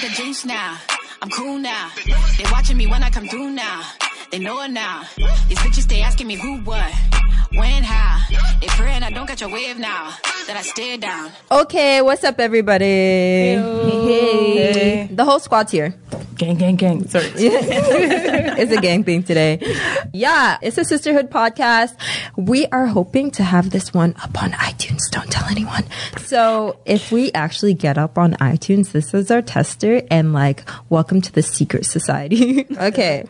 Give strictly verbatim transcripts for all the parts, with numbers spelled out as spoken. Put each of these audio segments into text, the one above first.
got the juice now. I'm cool now. They watching me when I come through now. They know it now. These bitches, they asking me who, what, when, how. They praying I don't catch a wave now that I stare down. Okay, what's up, everybody? Hey. Hey. Hey. The whole squad's here. Gang, gang, gang. Sorry. It's a gang thing today. Yeah, it's a sisterhood podcast. We are hoping to have this one up on iTunes. Don't tell anyone. So if we actually get up on iTunes, this is our tester and like, welcome to the secret society. Okay.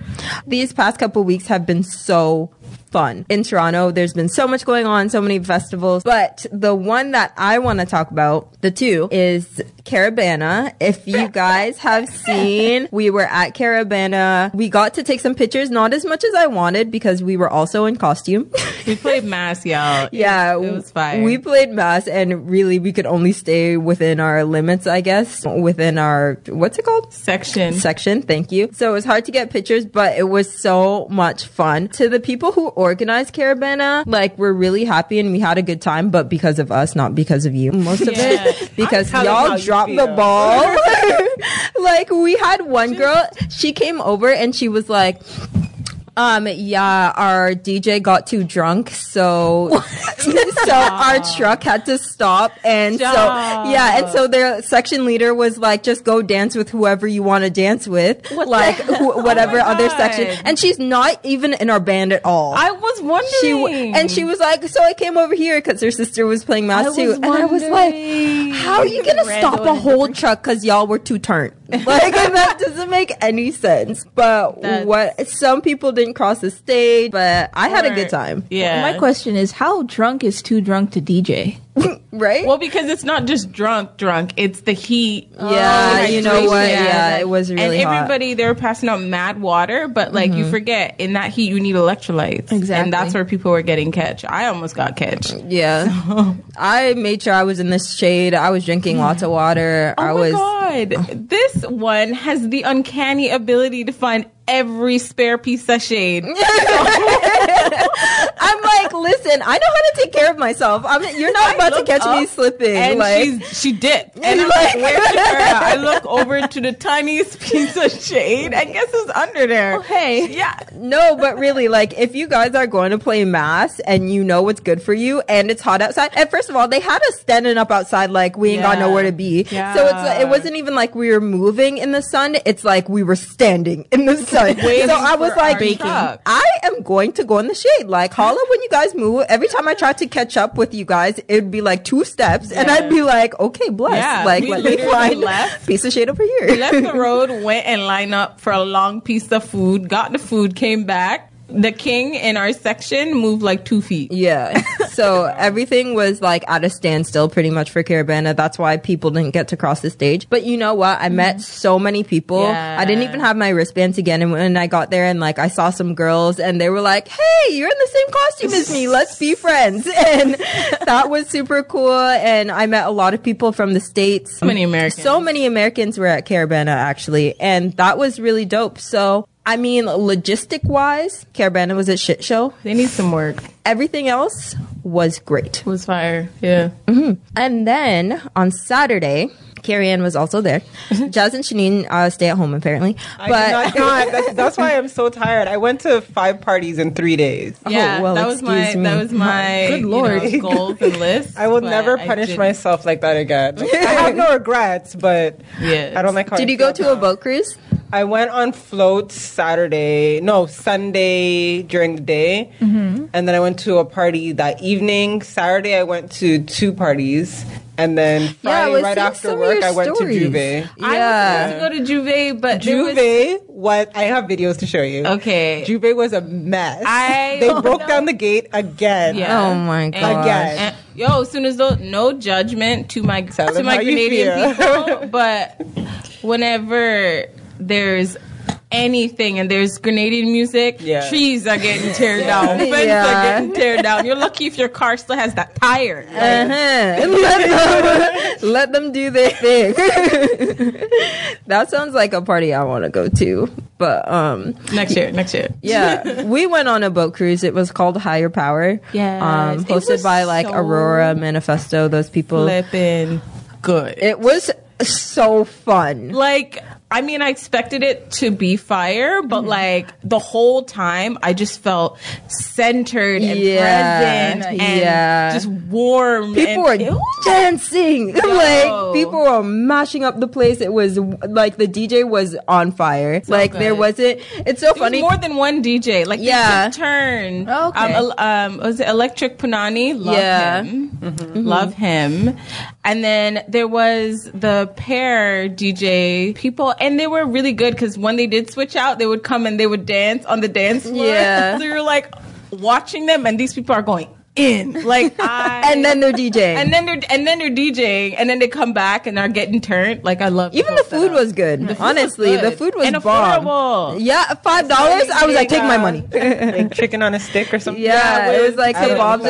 These past couple weeks have been so fun. In Toronto, there's been so much going on, so many festivals. But the one that I want to talk about, the two, is Caribana. If you guys have seen, we were at Caribana. We got to take some pictures, not as much as I wanted because we were also in costume. We played mass, y'all. Yeah. It was, it was fire. We played mass and really we could only stay within our limits, I guess. Within our, what's it called? Section. Section. Thank you. So it was hard to get pictures, but it was so much fun. To the people who organized Caribana, like, we're really happy and we had a good time, but because of us, not because of you. Most of yeah. it, because y'all dropped the ball. Like, we had one girl, she came over and she was like, Um, yeah, our D J got too drunk, so, so our truck had to stop. And Stop. so, yeah, and so their section leader was like, just go dance with whoever you want to dance with, what like wh- whatever oh other God. section. And she's not even in our band at all. I was wondering. She w- and she was like, so I came over here because her sister was playing mass too. And I was like, how are you going to stop a whole truck because y'all were too turned? Like, that doesn't make any sense. But That's- what some people did cross the stage, but I had a good time. Yeah. Well, my question is, how drunk is too drunk to D J? Right? Well, because it's not just drunk, drunk. It's the heat. Yeah, oh, you know what? Yeah, yeah, it was really and hot. And everybody, they were passing out mad water, but like mm-hmm. you forget, in that heat, you need electrolytes. Exactly. And that's where people were getting catch. I almost got catch. Yeah. So. I made sure I was in the shade. I was drinking lots of water. Oh I my was, God. This one has the uncanny ability to find every spare piece of shade. I'm like, listen, I know how to take care of myself. I'm, you're not about to catch me slipping. And like, she's, she dipped. And I'm like, where's her? I look over to the tiniest piece of shade. I guess it's under there. Oh, hey. Yeah. No, but really, like, if you guys are going to play mass and you know what's good for you and it's hot outside, and first of all, they had us standing up outside like we ain't yeah. got nowhere to be. Yeah. So it's like, it wasn't even like we were moving in the sun. It's like we were standing in the sun. Waiting so I was like, I am going to go in the shade. Like, holla when you guys move. Every time I tried to catch up with you guys, it'd be like two steps, yes. and I'd be like, okay, bless. Yeah, like, let me find left, piece of shade over here. We left the road, went and lined up for a long piece of food, got the food, came back. The king in our section moved like two feet. Yeah. So everything was like at a standstill pretty much for Caribana. That's why people didn't get to cross the stage. But you know what? I mm-hmm. met so many people. Yeah. I didn't even have my wristbands again. And when I got there and like I saw some girls and they were like, hey, you're in the same costume as me. Let's be friends. And that was super cool. And I met a lot of people from the States. So many Americans. So many Americans were at Caribana actually. And that was really dope. So I mean, logistic-wise, Caribana was a shit show. They need some work. Everything else was great. It was fire, yeah. Mm-hmm. And then on Saturday, Carrie Ann was also there. Jazz and Shanine uh, stay at home, apparently. I but did not, that's, that's why I'm so tired. I went to five parties in three days. Yeah, oh, well, that, was my, that was my Good Lord. You know, goals and list. I will never punish myself like that again. I have no regrets, but yes. I don't like how Did I you go to now. a boat cruise? I went on floats Saturday, no, Sunday during the day. Mm-hmm. And then I went to a party that evening. Saturday, I went to two parties. And then Friday, yeah, right after work, I went stories. to Juve. Yeah. I was supposed to go to Juve, but Juve was... was... I have videos to show you. Okay. Juve was a mess. I they broke know. down the gate again. Yeah. Oh, my God. Again. And, yo, as soon as though, no judgment to my, to my Canadian people. But whenever there's anything and there's Grenadian music, yeah. trees are getting teared down, fences yeah. are getting teared down. You're lucky if your car still has that tire. Like. Uh-huh. Let, them, let them do their thing. That sounds like a party I want to go to. But um, next year, next year. Yeah. We went on a boat cruise. It was called Higher Power. Yeah. Um, hosted by like so Aurora Manifesto, those people. Flipping good. It was so fun. Like, I mean, I expected it to be fire, but mm-hmm. like the whole time I just felt centered and yeah. present and yeah. just warm. People and, were dancing. Like, people were mashing up the place. It was like the D J was on fire. So like good. There wasn't, it's so there funny. Was more than one D J. Like yeah. they turned. Oh, okay. Um, um, was it Electric Punani? Love yeah. him. Mm-hmm. Love him. And then there was the pair D J people, and they were really good because when they did switch out, they would come and they would dance on the dance floor. Yeah. So you're like watching them, and these people are going in, like, I, and then they're DJing, and then they're and then they're DJing, and then they come back and are getting turned. Like, I love. Even the food was good. The food Honestly, was good. The food was and bomb. Affordable. Yeah, five dollars. I was like, take my money. Like chicken on a stick or something. Yeah, yeah it was like the bomb.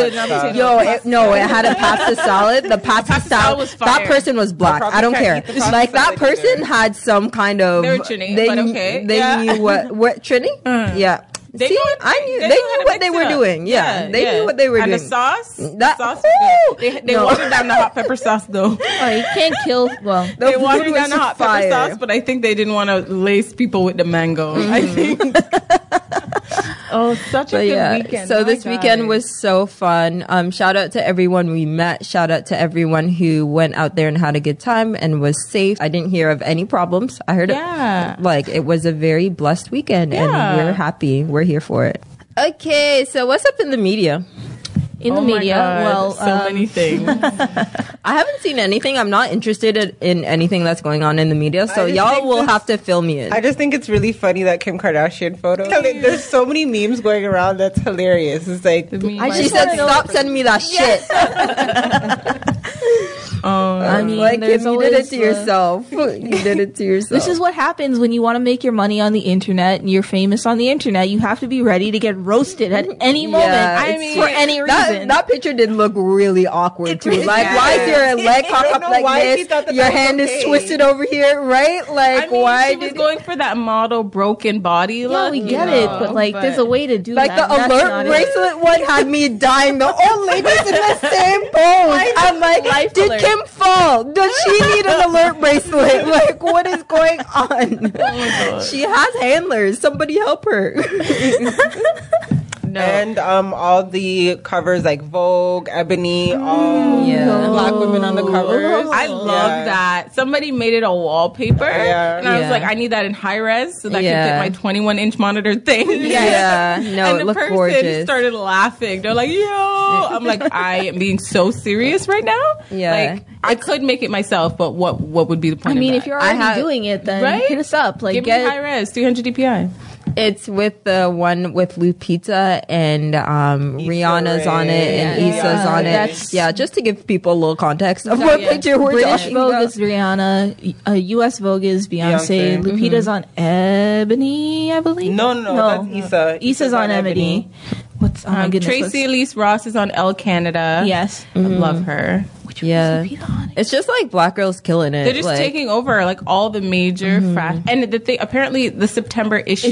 Yo, it, no, it had a pasta salad. The pasta, pasta salad was fire. That person was black. I don't care. Like that person either. Had some kind of. They were Trini, they, but okay. They yeah. knew what what Trini. Mm. Yeah. They See, knew what, I knew they, they knew what they were up. Doing. Yeah, yeah they yeah. knew what they were and doing. And the sauce, that, sauce was good. They, they no. watered down the hot pepper sauce, though. Oh, you can't kill. Well, the they watered down the hot fire. Pepper sauce, but I think they didn't want to lace people with the mango. Mm-hmm. I think. Oh, such a but good yeah. weekend. So My this God. Weekend was so fun. Um, shout out to everyone we met. Shout out to everyone who went out there and had a good time and was safe. I didn't hear of any problems. I heard yeah. it, like it was a very blessed weekend, yeah. and we're happy. We're here for it. Okay, so what's up in the media? In oh the media, God, well, so um, many things. I haven't seen anything. I'm not interested in anything that's going on in the media, so y'all will have to fill me in. I just think it's really funny that Kim Kardashian photo. There's so many memes going around that's hilarious. It's like I, she said, "Stop sending me that yes. shit." um, I mean, like if you did it to yourself, you did it to yourself. This is what happens when you want to make your money on the internet and you're famous on the internet. You have to be ready to get roasted at any moment. Yeah, I mean, for any reason. That picture did look really awkward it too. Really like, is. Why is your leg cocked up like this? That your that hand okay. is twisted over here, right? Like, I mean, why? She was it... going for that model broken body yeah, look. Yeah, we get know, it, but like, but... there's a way to do like that. Like the alert bracelet one had me dying. The old lady's in the same pose. I'm like, Life did alert. Kim fall? Does she need an alert bracelet? Like, what is going on? Oh, she has handlers. Somebody help her. No. And um, all the covers like Vogue, Ebony, all yeah. black women on the covers. I love yeah. that. Somebody made it a wallpaper, yeah. and I yeah. was like, I need that in high res so that yeah. I can fit my twenty-one inch monitor thing. Yeah, yeah. no, and it looked gorgeous. And the person started laughing. They're like, "Yo," I'm like, I am being so serious right now. Yeah, like, I could make it myself, but what what would be the point? I mean, of that? If you're already have, doing it, then right? hit us up. Like, give get me high res, three hundred D P I. It's with the one with Lupita and um, Rihanna's on it and yeah. Issa's on it. That's yeah, just to give people a little context of what yeah. picture we're British talking Vogue about. Is Rihanna, uh, U S Vogue is Beyonce, Beyonce. Lupita's mm-hmm. on Ebony, I believe. No, no, no. that's Issa. Issa's, Issa's on, on Ebony. Ebony. What's oh um, my goodness, Tracy Elise Ross is on Elle Canada. Yes, mm-hmm. I love her. Yeah, it's just like black girls killing it. They're just like, taking over like all the major mm-hmm. frat. And the thing, apparently, the September issue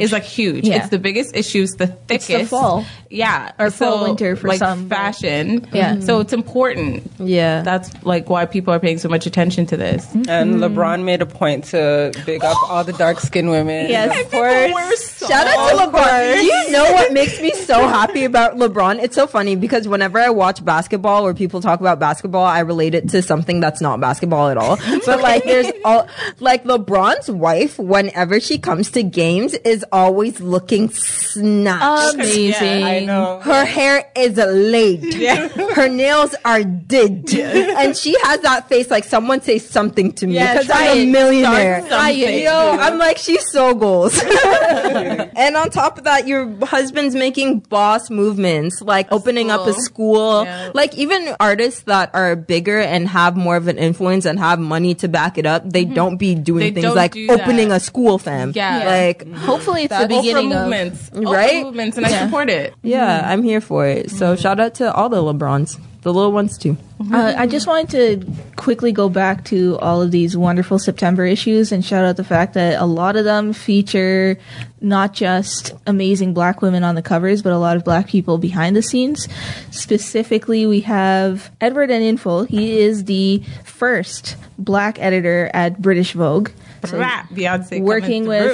is like huge. Yeah. It's the biggest issue, it's the thickest. It's the fall, yeah, or so, fall winter for like, some fashion. Yeah, mm-hmm. so it's important. Yeah, that's like why people are paying so much attention to this. Mm-hmm. And LeBron made a point to big up all the dark skinned women. Yes, of course. So shout out to LeBron. Do you know what makes me so happy about LeBron? It's so funny because whenever I watch basketball or people talk about basketball. Basketball, I relate it to something that's not basketball at all. But like, there's all like LeBron's wife. Whenever she comes to games, is always looking snatched. Amazing. Yeah, I know. Her hair is laid. Yeah. Her nails are did, yeah. and she has that face. Like someone say something to me because yeah, I'm a millionaire. Yo, I'm like she's so goals. And on top of that, your husband's making boss movements, like a opening school. Up a school, yeah. like even artists that. Are bigger and have more of an influence and have money to back it up. They mm-hmm. don't be doing they things like do opening that. A school, fam. Yeah, yeah. like mm-hmm. hopefully it's that the beginning of movements, right? Movements, and yeah. I support it. Yeah, mm-hmm. I'm here for it. So mm-hmm. shout out to all the LeBrons. The little ones too. Uh, I just wanted to quickly go back to all of these wonderful September issues and shout out the fact that a lot of them feature not just amazing black women on the covers, but a lot of black people behind the scenes. Specifically, we have Edward Eninful. He is the first black editor at British Vogue. So Rap, Beyonce working with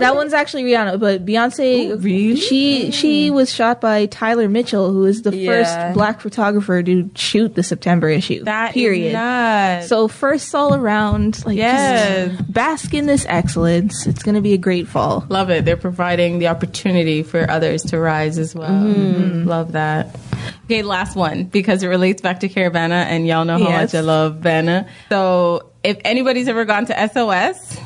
that one's actually Rihanna, but Beyonce Ooh, really? she she was shot by Tyler Mitchell, who is the yeah. first black photographer to shoot the September issue. That period. Is nuts. So first all around, like yes. just bask in this excellence. It's going to be a great fall. Love it. They're providing the opportunity for others to rise as well. Mm-hmm. Love that. Okay, last one because it relates back to Caribana, and y'all know how yes. much I love Banna. So. If anybody's ever gone to S O S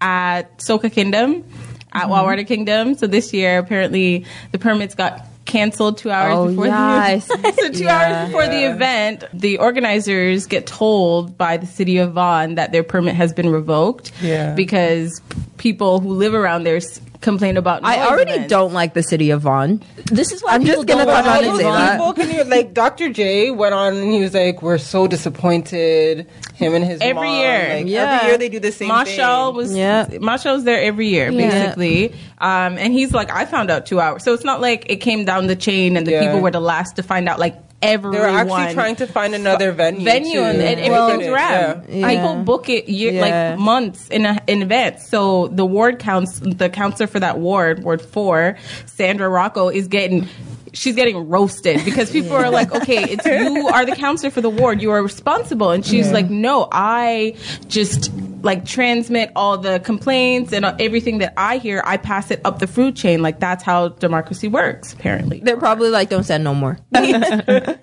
at Soca Kingdom, at mm-hmm. Wild Water Kingdom, so this year apparently the permits got canceled two hours oh, before yes. the event. so two yeah. hours before yeah. the event, the organizers get told by the city of Vaughan that their permit has been revoked yeah. because people who live around there complain about noise. I already events. Don't like the city of Vaughan. This is why I'm people just gonna come out and say people, that. Can you, like Doctor J went on and he was like, "We're so disappointed." Him and his every mom. year, like, yeah. every year they do the same Marshall thing. Marshall was yeah. Marshall's there every year yeah. basically, um, and he's like, "I found out two hours." So it's not like it came down the chain and the yeah. people were the last to find out. Like. Everyone. They're actually trying to find another venue. Venue and, and everything's well, wrapped. Yeah. Yeah. People book it year, yeah. like months in a, in advance. So the ward counts, the counselor for that ward, Ward four, Sandra Rocco, is getting. She's getting roasted because people yeah. are like, okay, it's you are the counselor for the ward. You are responsible. And she's yeah. like, no, I just like transmit all the complaints and everything that I hear. I pass it up the food chain. Like that's how democracy works, apparently. They're probably like, don't send no more. yeah,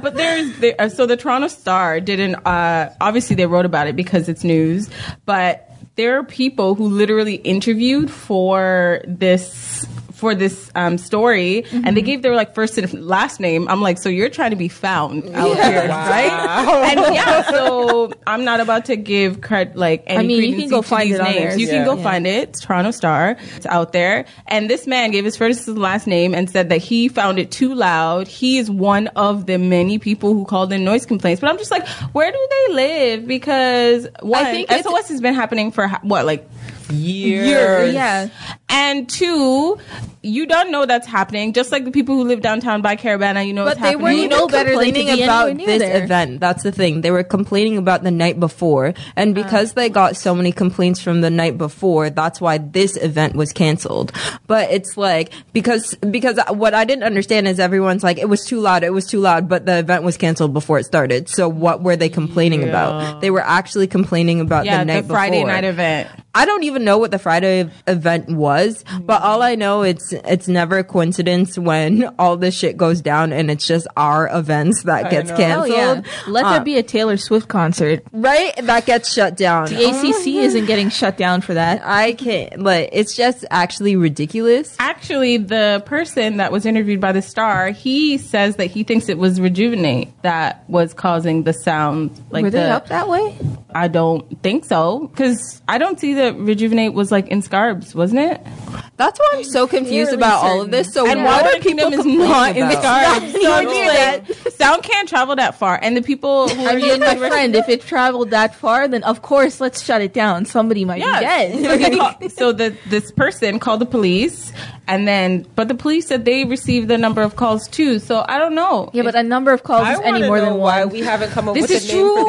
but there's there, so the Toronto Star didn't uh, obviously they wrote about it because it's news. But there are people who literally interviewed for this for this um, story, mm-hmm. and they gave their like first and last name. I'm like, so you're trying to be found out yeah. here, wow. right? And yeah, so I'm not about to give cred, like any I mean, you can go find it. Names. You yeah. can go yeah. find it. It's Toronto Star. It's out there. And this man gave his first and last name and said that he found it too loud. He is one of the many people who called in noise complaints. But I'm just like, where do they live? Because one, I think S O S has been happening for what, like. Years. Years, yeah, and two, you don't know that's happening. Just like the people who live downtown by Caribana, you know, but it's they were you know better complaining about this there. event. That's the thing; they were complaining about the night before, and because uh, they got so many complaints from the night before, that's why this event was canceled. But it's like because because what I didn't understand is everyone's like it was too loud, it was too loud, but the event was canceled before it started. So what were they complaining yeah. about? They were actually complaining about yeah, the night the Friday before. night event. I don't even know what the Friday event was, but all I know it's it's never a coincidence when all this shit goes down and it's just our events that gets canceled. Oh, yeah. Let um, there be a Taylor Swift concert, right? That gets shut down. The A C C oh, yeah. isn't getting shut down for that. I can't. Like it's just actually ridiculous. Actually, the person that was interviewed by the Star, he says that he thinks it was Rejuvenate that was causing the sound. Like were they the, up that way? I don't think so because I don't see that Rejuvenate was like in Scarves, wasn't it? That's why I'm so confused about certain. all of this. So and why are people is not in Scarves? So like, sound can't travel that far, and the people who I are mean, my friend, if it traveled that far, then of course let's shut it down. Somebody might yes. be dead. So, call, so the, this person called the police, and then but the police said they received the number of calls too. So I don't know. Yeah, but a number of calls I is any more know than why one. We haven't come up this with a name for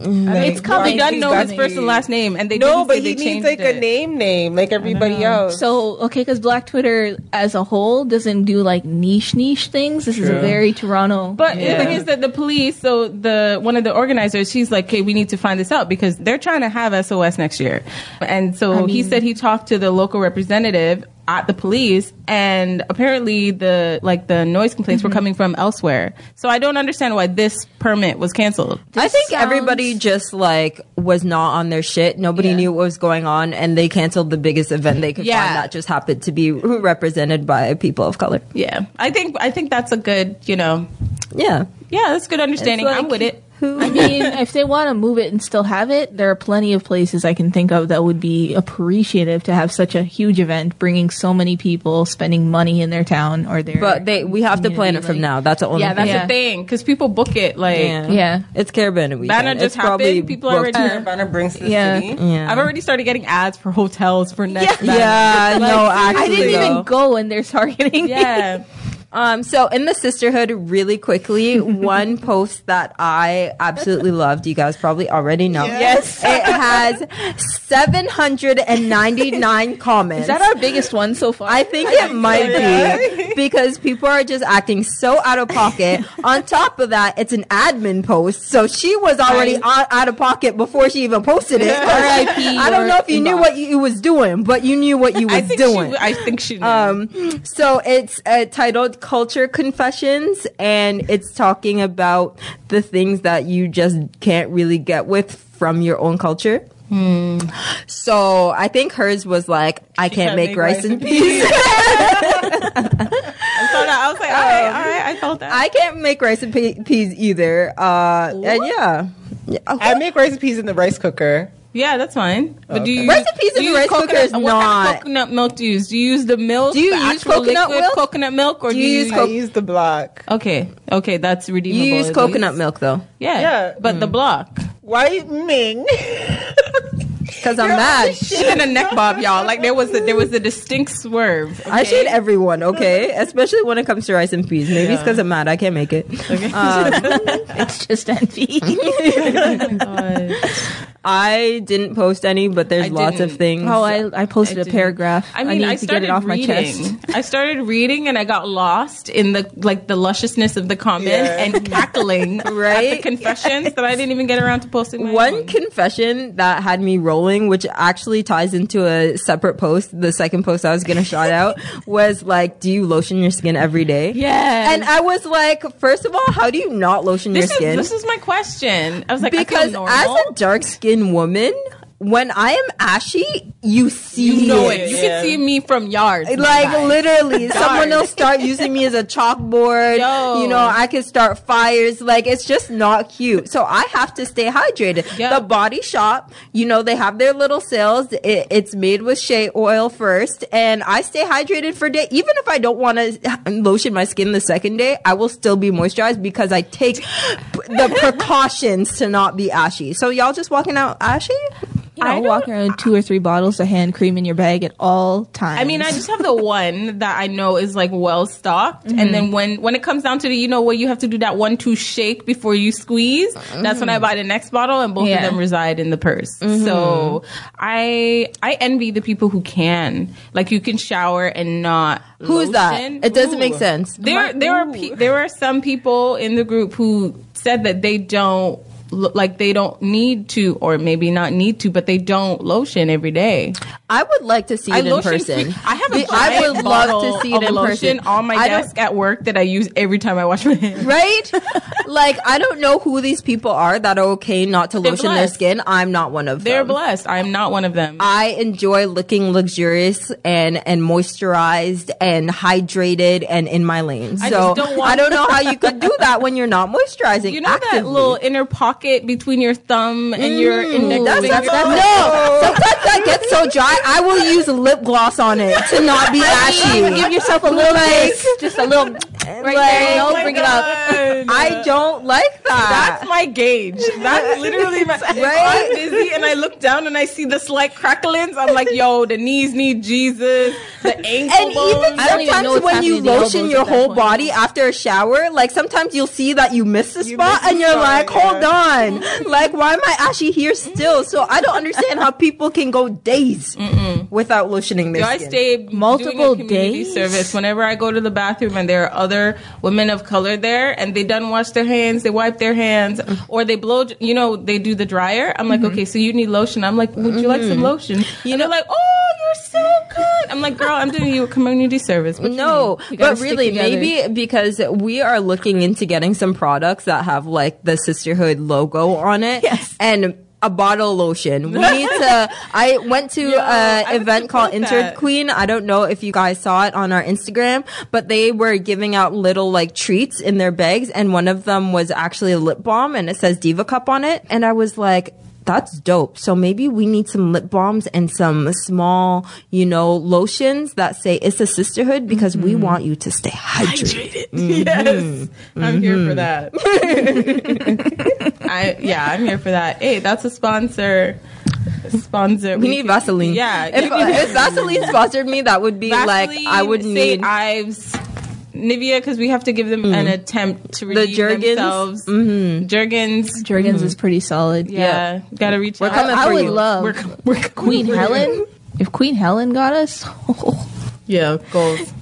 this name. Like, it's coming. They don't know his first and last name, and they no, but he needs like a name name like everybody else. So okay, because Black Twitter as a whole doesn't do like niche niche things. This True. is a very Toronto. But yeah. the thing is that the police. So the one of the organizers, she's like, "Okay, we need to find this out because they're trying to have S O S next year." And so I mean, he said he talked to the local representative at the police, and apparently the like the noise complaints mm-hmm. were coming from elsewhere. So I don't understand why this permit was canceled. This I think sounds... everybody just like was not on their shit. Nobody yeah. knew what was going on, and they canceled the biggest event they could yeah. find that just happened to be represented by people of color. Yeah, I think I think that's a good you know. Yeah, yeah, that's good understanding. Like, I'm with it. Who? I mean, if they want to move it and still have it, there are plenty of places I can think of that would be appreciative to have such a huge event, bringing so many people, spending money in their town or their. But they, we have to plan it from like, now. That's the only. Yeah, thing. that's yeah. the thing because people book it. Like, yeah, yeah. It's Caribana weekend. Banner just it's happened. People are already. Banner brings to the yeah. city. Yeah. I've already started getting ads for hotels for next. Yeah, yeah like, no, actually, I didn't though. even go when they're targeting. Yeah. Me. Um, so in the sisterhood, really quickly, one post that I absolutely loved, you guys probably already know. Yes. yes. It has seven hundred ninety-nine comments. Is that our biggest one so far? I think I it might be, because people are just acting so out of pocket. On top of that, it's an admin post. So she was already I, out of pocket before she even posted it. R I P I don't know if you knew what you was doing, but you knew what you was I think doing. She, I think she knew. Um, so it's uh, titled Culture Confessions, and it's talking about the things that you just can't really get with from your own culture. Hmm. So I think hers was like, I can't, can't make, make rice, rice in peace. peace. I, that. I was like, all right, um, all right, I felt that. I can't make rice in pe- peas either. Uh, and yeah. yeah. I make rice in peas in the rice cooker. Yeah, that's fine. But okay. do you rice and peas in the rice coconut, cooker is what not. Kind of coconut milk do you use? Do you use the milk? Do you use coconut milk? Coconut milk, or do you, do you use? Co- I use the block. Okay, okay, that's redeemable. You use coconut least. milk though. Yeah, yeah, but mm. the block. Why Ming? Because I'm mad. She did a neck bob, y'all. Like there was a, there was a distinct swerve. Okay? I shade everyone, okay? Especially when it comes to rice and peas. Maybe yeah. it's because I'm mad. I can't make it. Okay. Um, it's just envy. Oh my God. I didn't post any, but there's I lots didn't. of things. Oh, I, I posted I a didn't. paragraph. I mean, I, need I started to get it off reading. my chest. I started reading and I got lost in the like the lusciousness of the comment yeah. and cackling right? at the confessions yes. that I didn't even get around to posting. My One own. confession that had me rolling, which actually ties into a separate post, the second post I was going to shout out, was like, do you lotion your skin every day? Yeah. And I was like, first of all, how do you not lotion this your is, skin? This is my question. I was like, because I as a dark skin woman, when I am ashy, you see you know it. it. You yeah. can see me from yards. Like guys. literally, someone will start using me as a chalkboard. Yo. You know, I can start fires. Like it's just not cute. So I have to stay hydrated. Yep. The Body Shop, you know, they have their little sales. It, it's made with shea oil first, and I stay hydrated for a day. Even if I don't want to lotion my skin the second day, I will still be moisturized because I take the precautions to not be ashy. So y'all just walking out ashy? You know, I walk around with two or three bottles of hand cream in your bag at all times. I mean, I just have the one that I know is like well stocked. Mm-hmm. And then when, when it comes down to the, you know, where you have to do that one, two shake before you squeeze, mm-hmm. that's when I buy the next bottle, and both yeah. of them reside in the purse. Mm-hmm. So I, I envy the people who can, like you can shower and not. Who's that? It doesn't Ooh. make sense. There, there are, pe- there are some people in the group who said that they don't, like they don't need to, or maybe not need to, but they don't lotion every day. I would like to see it I in person. Free. I have a I would love to see it in person on my I desk at work that I use every time I wash my hair. Right? Like I don't know who these people are that are okay not to They're lotion blessed. their skin. I'm not one of them. They're blessed. I'm not one of them. I enjoy looking luxurious and and moisturized and hydrated and in my lane. So I, just don't want I don't know how you could do that when you're not moisturizing. You know actively. that little inner pocket between your thumb and mm, your index that's, finger. That's, that's, no, sometimes that gets so dry. I will use lip gloss on it to not be ashy. You give yourself a little, like, just a little, right like, there. Don't oh bring God. it up. I don't like that. That's my gauge. That's literally my. Right? I'm busy and I look down and I see the slight cracklings. I'm like, yo, the knees need Jesus. The ankle and bones. Even sometimes when you lotion your whole point. body after a shower, like sometimes you'll see that you miss a spot miss and you're spot, like, hold yeah. on. Like, why am I ashy here still? So I don't understand how people can go days Mm-mm. without lotioning their skin. Do I stay multiple doing a community days? Service whenever I go to the bathroom and there are other women of color there, and they don't wash their hands, they wipe their hands, or they blow. You know, they do the dryer. I'm like, mm-hmm. okay, so you need lotion. I'm like, would you like some lotion? You know, like, oh, you're so good. I'm like, girl, I'm doing you a community service. What no, but really, maybe because we are looking into getting some products that have like the sisterhood logo on it. Yes. And a bottle lotion. We need to. I went to yeah, an event called Inter Queen. I don't know if you guys saw it on our Instagram, but they were giving out little like treats in their bags, and one of them was actually a lip balm, and it says Diva Cup on it. And I was like, that's dope. So maybe we need some lip balms and some small, you know, lotions that say it's a sisterhood, because mm-hmm. we want you to stay hydrated. hydrated. Mm-hmm. Yes. Mm-hmm. I'm here for that. I, yeah, I'm here for that. Hey, that's a sponsor. Sponsor. We, we need Vaseline. Yeah. If, if Vaseline sponsored me, that would be Vaseline, like, I would need Ives. Nivea, because we have to give them mm. an attempt to relieve the Jergens. themselves. Mm-hmm. Jergens. Jergens mm-hmm. is pretty solid. Yeah, yeah. Gotta reach we're out. Coming I, for I would you. love we're, we're Queen Helen. If Queen Helen got us, yeah, goals.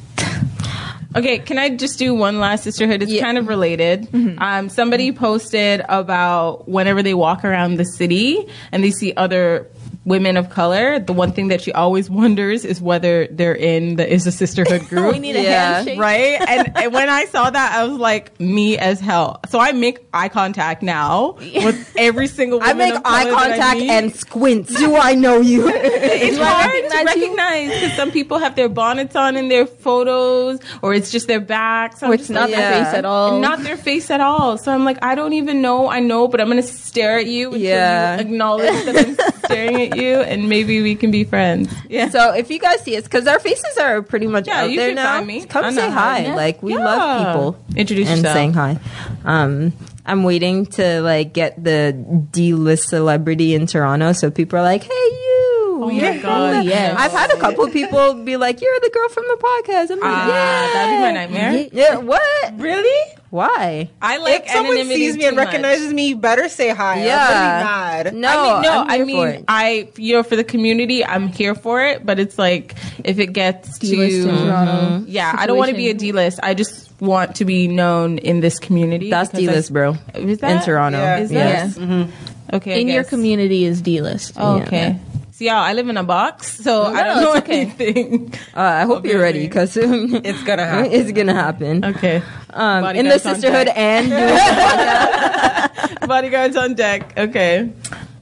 Okay, can I just do one last sisterhood? It's yeah. kind of related. Mm-hmm. Um, somebody posted about whenever they walk around the city and they see other women of color, the one thing that she always wonders is whether they're in the is a sisterhood group. We need a yeah. handshake, right? And, and when I saw that, I was like, me as hell. So I make eye contact now with every single woman. I make of color eye contact and squint. Do I know you? It's hard recognize to recognize because some people have their bonnets on in their photos, or it's just their backs, or it's not yeah. their face at all, and not their face at all. So I'm like, I don't even know. I know, but I'm gonna stare at you until yeah. you acknowledge that I'm staring at you, and maybe we can be friends. Yeah. So if you guys see us, because our faces are pretty much yeah, out you there now, find me. come I'm say hi. High. Like we yeah. love people. Introduce and yourself. saying hi. Um, I'm waiting to like get the D-list celebrity in Toronto, so people are like, "Hey, you!" Oh my god! The- yes. I've had a couple people be like, "You're the girl from the podcast." I'm like, uh, "Yeah, that'd be my nightmare." Yeah. What? Really? Why? I like if someone sees me and recognizes much. me, you better say hi. Yeah. Really no, I mean, no, I mean, I, you know, for the community, I'm here for it, but it's like, if it gets D-list to, mm-hmm. yeah, situation. I don't want to be a D-list. I just want to be known in this community. That's D-list, I, bro. Is that? In Toronto. Yeah. Is that? Yes. Yeah. Mm-hmm. Okay. In your community is D-list. Oh, okay. Yeah. See, y'all, I live in a box, so no, I don't know okay. anything. Uh, I hope okay. you're ready, because it's going to happen. It's going to happen. Okay. Um, in the sisterhood deck. and... Bodyguards on deck. Okay.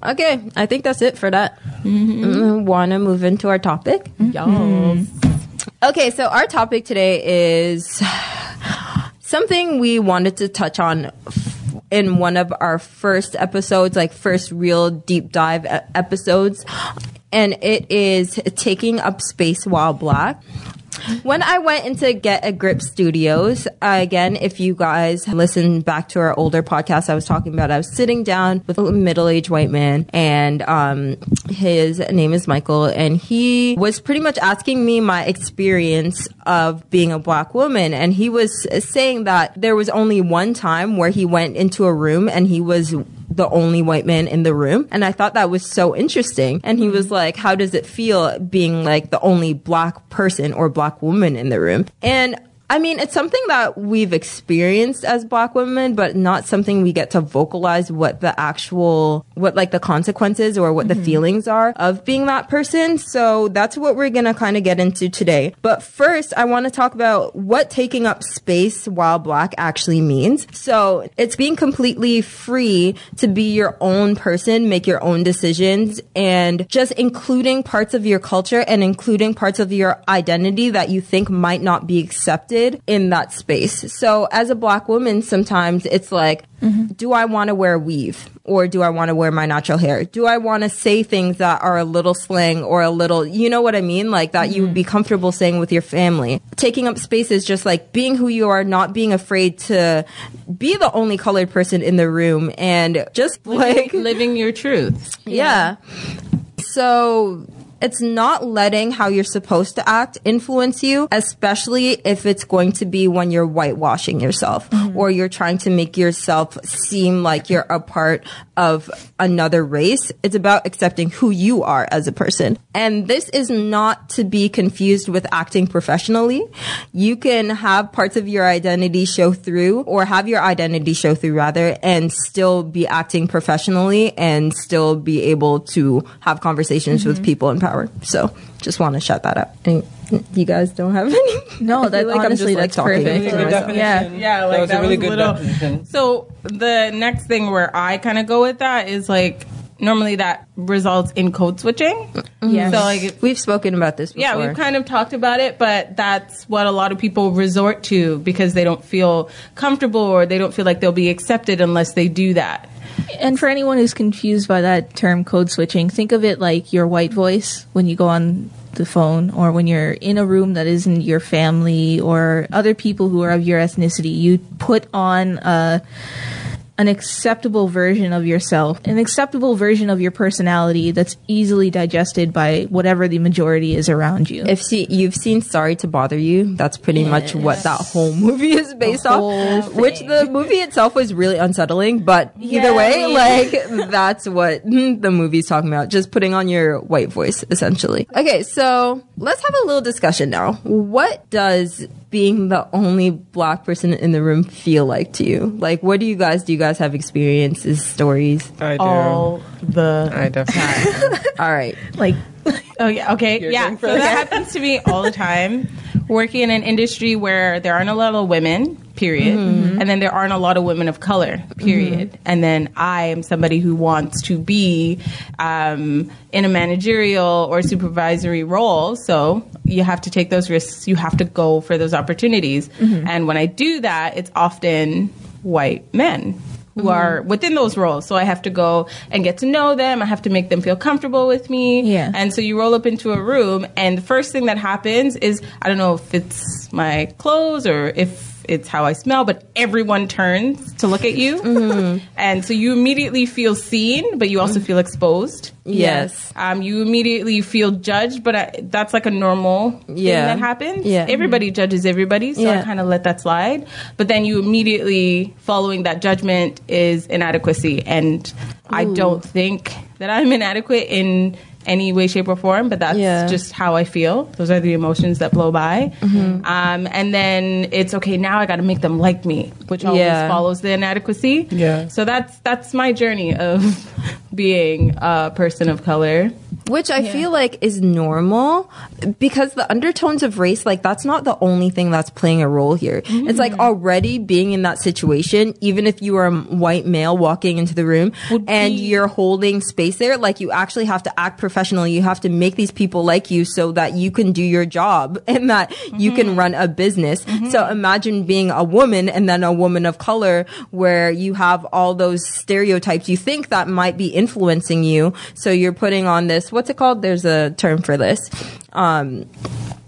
Okay. I think that's it for that. Mm-hmm. Mm-hmm. Want to move into our topic? Y'all. Mm-hmm. Okay, so our topic today is something we wanted to touch on in one of our first episodes, like first real deep dive episodes, and it is taking up space while Black. When I went in to get a Grip Studios, uh, again, if you guys listen back to our older podcast, I was talking about, I was sitting down with a middle-aged white man, and um, his name is Michael, and he was pretty much asking me my experience of being a Black woman, and he was saying that there was only one time where he went into a room and he was the only white man in the room, and I thought that was so interesting. And he was like, how does it feel being like the only Black person or Black woman in the room? And I mean, it's something that we've experienced as Black women, but not something we get to vocalize what the actual, what like the consequences or what mm-hmm. the feelings are of being that person. So that's what we're going to kind of get into today. But first, I want to talk about what taking up space while Black actually means. So it's being completely free to be your own person, make your own decisions, and just including parts of your culture and including parts of your identity that you think might not be accepted in that space. So as a Black woman, sometimes it's like, mm-hmm. do I want to wear a weave? Or do I want to wear my natural hair? Do I want to say things that are a little slang or a little, you know what I mean? Like that mm-hmm. you would be comfortable saying with your family. Taking up space is just like being who you are, not being afraid to be the only colored person in the room, and just like living your truth. Yeah. yeah. So it's not letting how you're supposed to act influence you, especially if it's going to be when you're whitewashing yourself mm-hmm. or you're trying to make yourself seem like you're a part of another race. It's about accepting who you are as a person. And this is not to be confused with acting professionally. You can have parts of your identity show through, or have your identity show through rather, and still be acting professionally and still be able to have conversations mm-hmm. with people in power. So just want to shut that up. And you guys don't have any? No, that, like, honestly, I'm just, that's like, perfect. Really good yeah, yeah, like that was, that was a really was good little, definition. So the next thing where I kind of go with that is like, normally that results in code switching. Mm-hmm. Yeah. So like we've spoken about this before. Yeah, we've kind of talked about it, but that's what a lot of people resort to because they don't feel comfortable or they don't feel like they'll be accepted unless they do that. And for anyone who's confused by that term code switching, think of it like your white voice when you go on the phone or when you're in a room that isn't your family or other people who are of your ethnicity. You put on a an acceptable version of yourself, an acceptable version of your personality that's easily digested by whatever the majority is around you. If see, you've seen Sorry to Bother You, that's pretty yes. much what that whole movie is based off, thing. Which the movie itself was really unsettling, but Yay. Either way, like, that's what the movie's talking about, just putting on your white voice, essentially. Okay, so let's have a little discussion now. What does being the only black person in the room feel like to you? Like, what do you guys do? You guys have experiences, stories? I do. All the I definitely time. All right. Like, oh, yeah, okay. You're yeah, so that happens to me all the time. Working in an industry where there aren't a lot of women, period. Mm-hmm. And then there aren't a lot of women of color, period. Mm-hmm. And then I am somebody who wants to be um, in a managerial or supervisory role. So you have to take those risks. You have to go for those opportunities. Mm-hmm. And when I do that, it's often white men who are within those roles. So I have to go and get to know them. I have to make them feel comfortable with me. Yeah. And so you roll up into a room and the first thing that happens is, I don't know if it's my clothes or if it's how I smell, but everyone turns to look at you. Mm-hmm. And so you immediately feel seen, but you also feel exposed. Yes. Um, you immediately feel judged, but I, that's like a normal yeah. thing that happens. Yeah. Everybody mm-hmm. judges everybody, so yeah. I kind of let that slide. But then you immediately, following that judgment, is inadequacy. And Ooh. I don't think that I'm inadequate in any way, shape, or form, but that's yeah. just how I feel. Those are the emotions that blow by. Mm-hmm. Um, and then it's, okay, now I got to make them like me, which always yeah. follows the inadequacy. Yeah. So that's that's my journey of being a person of color. Which I yeah. feel like is normal because the undertones of race, like, that's not the only thing that's playing a role here. Mm-hmm. It's like already being in that situation, even if you are a white male walking into the room Would and be- you're holding space there, like, you actually have to act professionally. You have to make these people like you so that you can do your job and that mm-hmm. you can run a business. Mm-hmm. So imagine being a woman and then a woman of color where you have all those stereotypes you think that might be influencing you. So you're putting on this, what's it called? There's a term for this. Um,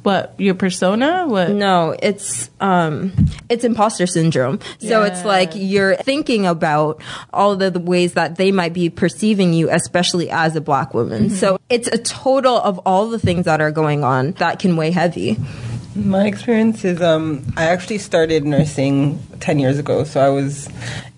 what, your persona? What? No, it's um, it's imposter syndrome. Yeah. So it's like you're thinking about all the, the ways that they might be perceiving you, especially as a black woman. Mm-hmm. So it's a total of all the things that are going on that can weigh heavy. My experience is um, I actually started nursing ten years ago. So I was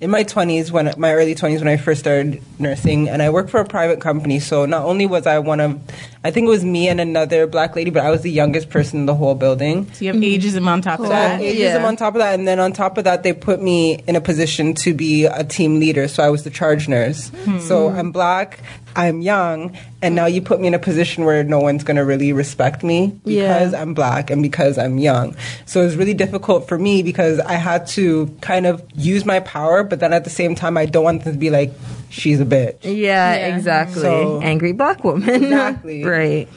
in my twenties, when my early twenties when I first started nursing. And I worked for a private company. So not only was I one of, I think it was me and another black lady, but I was the youngest person in the whole building. So you have ageism on top of that. So I have ageism yeah. on top of that. And then on top of that, they put me in a position to be a team leader. So I was the charge nurse. Hmm. So I'm black, I'm young, and now you put me in a position where no one's going to really respect me because yeah. I'm black and because I'm young. So it was really difficult for me because I had to kind of use my power, but then at the same time, I don't want them to be like, she's a bitch. Yeah, yeah. exactly. So, angry black woman. Exactly. Right.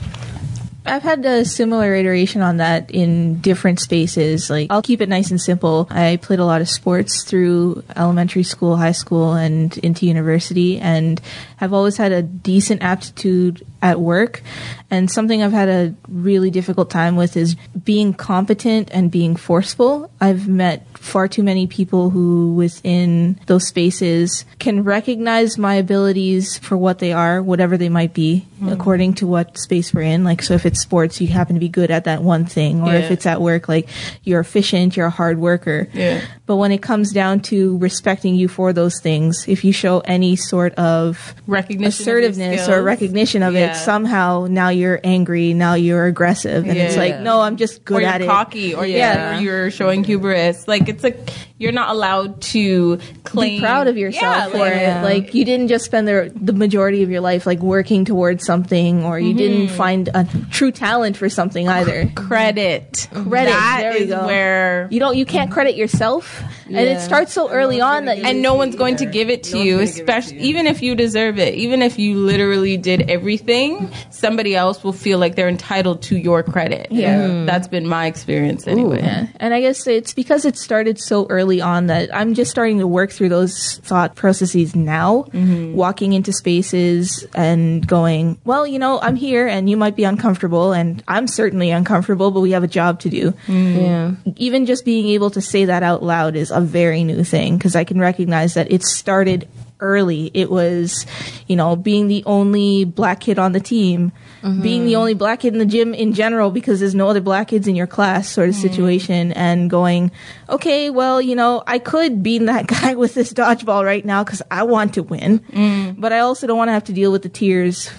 I've had a similar iteration on that in different spaces. Like, I'll keep it nice and simple. I played a lot of sports through elementary school, high school, and into university, and I've always had a decent aptitude at work. And something I've had a really difficult time with is being competent and being forceful. I've met far too many people who within those spaces can recognize my abilities for what they are, whatever they might be, mm. according to what space we're in. Like, so if it's sports, you happen to be good at that one thing, or yeah. if it's at work, like, you're efficient, you're a hard worker. Yeah. But when it comes down to respecting you for those things, if you show any sort of recognition assertiveness of or recognition of yeah. it, somehow now you're angry, now you're aggressive, and yeah. it's like, no, I'm just good or at it. Or you're cocky, or yeah. you're showing hubris. Like, it's like you're not allowed to claim. Be proud of yourself yeah, for yeah. it. Like, you didn't just spend the, the majority of your life, like, working towards something, or you mm-hmm. didn't find a true talent for something either. Credit. Credit. That there we is go. Where you don't, you can't credit yourself. yeah. and it starts so early no on that and you, no one's going to give it to no you, especially it to you. Even if you deserve it, even if you literally did everything, somebody else will feel like they're entitled to your credit. Yeah, mm. that's been my experience anyway. Ooh, yeah. And I guess it's because it started so early on that I'm just starting to work through those thought processes now. Mm-hmm. Walking into spaces and going, well, you know, I'm here, and you might be uncomfortable, and I'm certainly uncomfortable, but we have a job to do. Mm. Yeah. Even just being able to say that out loud is a very new thing, because I can recognize that it started early. It was, you know, being the only black kid on the team, mm-hmm. being the only black kid in the gym in general because there's no other black kids in your class sort of mm-hmm. situation, and going, okay, well, you know, I could beat that guy with this dodgeball right now because I want to win, mm-hmm. but I also don't want to have to deal with the tears,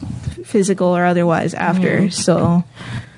physical or otherwise, after. Mm-hmm. So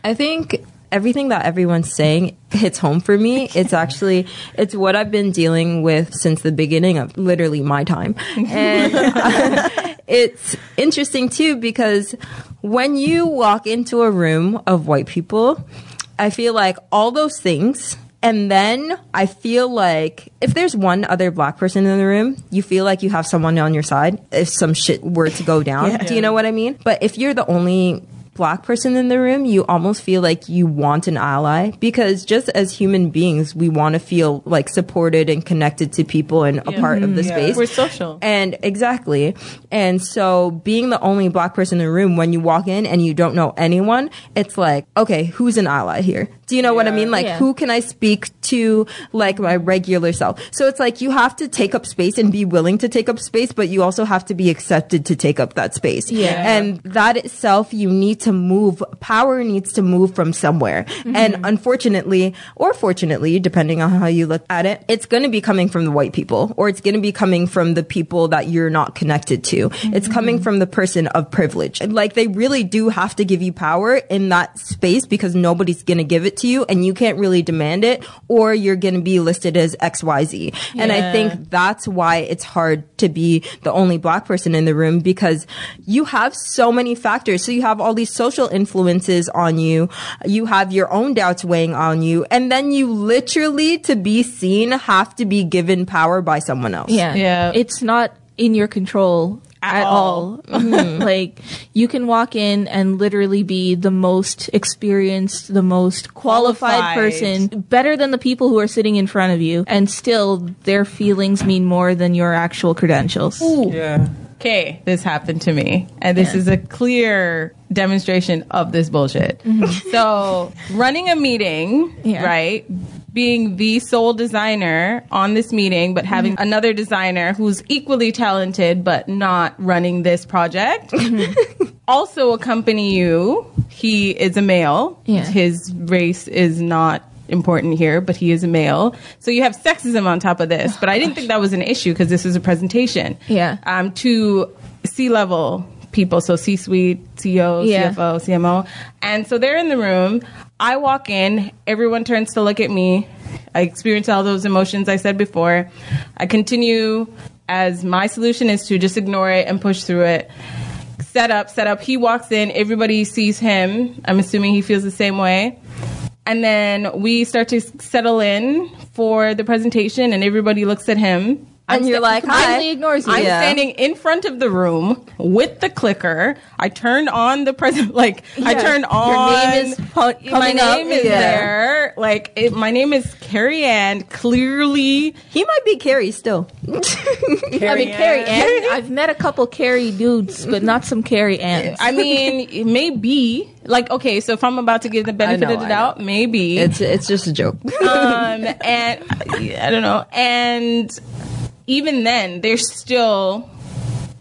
I think everything that everyone's saying hits home for me. It's actually, it's what I've been dealing with since the beginning of literally my time. And uh, it's interesting too, because when you walk into a room of white people, I feel like all those things. And then I feel like if there's one other black person in the room, you feel like you have someone on your side if some shit were to go down. Yeah. Do you know what I mean? But if you're the only black person in the room, you almost feel like you want an ally, because just as human beings, we want to feel like supported and connected to people and yeah. a part of the yeah. space. We're social. And exactly. And so being the only black person in the room, when you walk in and you don't know anyone, it's like, okay, who's an ally here? Do you know yeah. what I mean? Like, yeah. who can I speak to, like, my regular self? So it's like you have to take up space and be willing to take up space, but you also have to be accepted to take up that space. Yeah. And that itself, you need to move. Power needs to move from somewhere. Mm-hmm. And unfortunately, or fortunately, depending on how you look at it, it's going to be coming from the white people, or it's going to be coming from the people that you're not connected to. Mm-hmm. It's coming from the person of privilege. And, like, they really do have to give you power in that space because nobody's going to give it to you, and you can't really demand it, or you're going to be listed as X Y Z. Yeah. And I think that's why it's hard to be the only black person in the room, because you have so many factors. So you have all these social influences on you. You have your own doubts weighing on you. And then you literally, to be seen, have to be given power by someone else. Yeah. yeah. It's not in your control at, at all. all. Mm-hmm. Like, you can walk in and literally be the most experienced, the most qualified, qualified person, better than the people who are sitting in front of you, and still their feelings mean more than your actual credentials. Ooh. Yeah. Okay, this happened to me, and this yeah. is a clear demonstration of this bullshit. Mm-hmm. So, running a meeting, yeah. right? Being the sole designer on this meeting, but having mm-hmm. another designer who's equally talented but not running this project. Mm-hmm. Also accompany you. He is a male. Yeah. His race is not important here, but he is a male. So you have sexism on top of this. But I didn't think that was an issue because this is a presentation. Yeah. Um, to C-level people, so C-suite, C O, yeah. C F O, C M O. And so they're in the room. I walk in. Everyone turns to look at me. I experience all those emotions I said before. I continue, as my solution is to just ignore it and push through it. Set up, set up. He walks in. Everybody sees him. I'm assuming he feels the same way. And then we start to settle in for the presentation, and everybody looks at him. And I'm you're st- like, hi. Ignores you. I'm yeah. standing in front of the room with the clicker. I turned on the present, like, yeah. I turned on. Your name is po- coming My name up. is yeah. there. Like, it, my name is Carrie Ann. Clearly. He might be Carrie still. Carrie I mean, Ann. Carrie Ann. I've met a couple Carrie dudes, but not some Carrie Anns. I mean, maybe. Like, okay, so if I'm about to give the benefit know, of the doubt, maybe. It's, it's just a joke. um, and, I don't know. And even then, they're still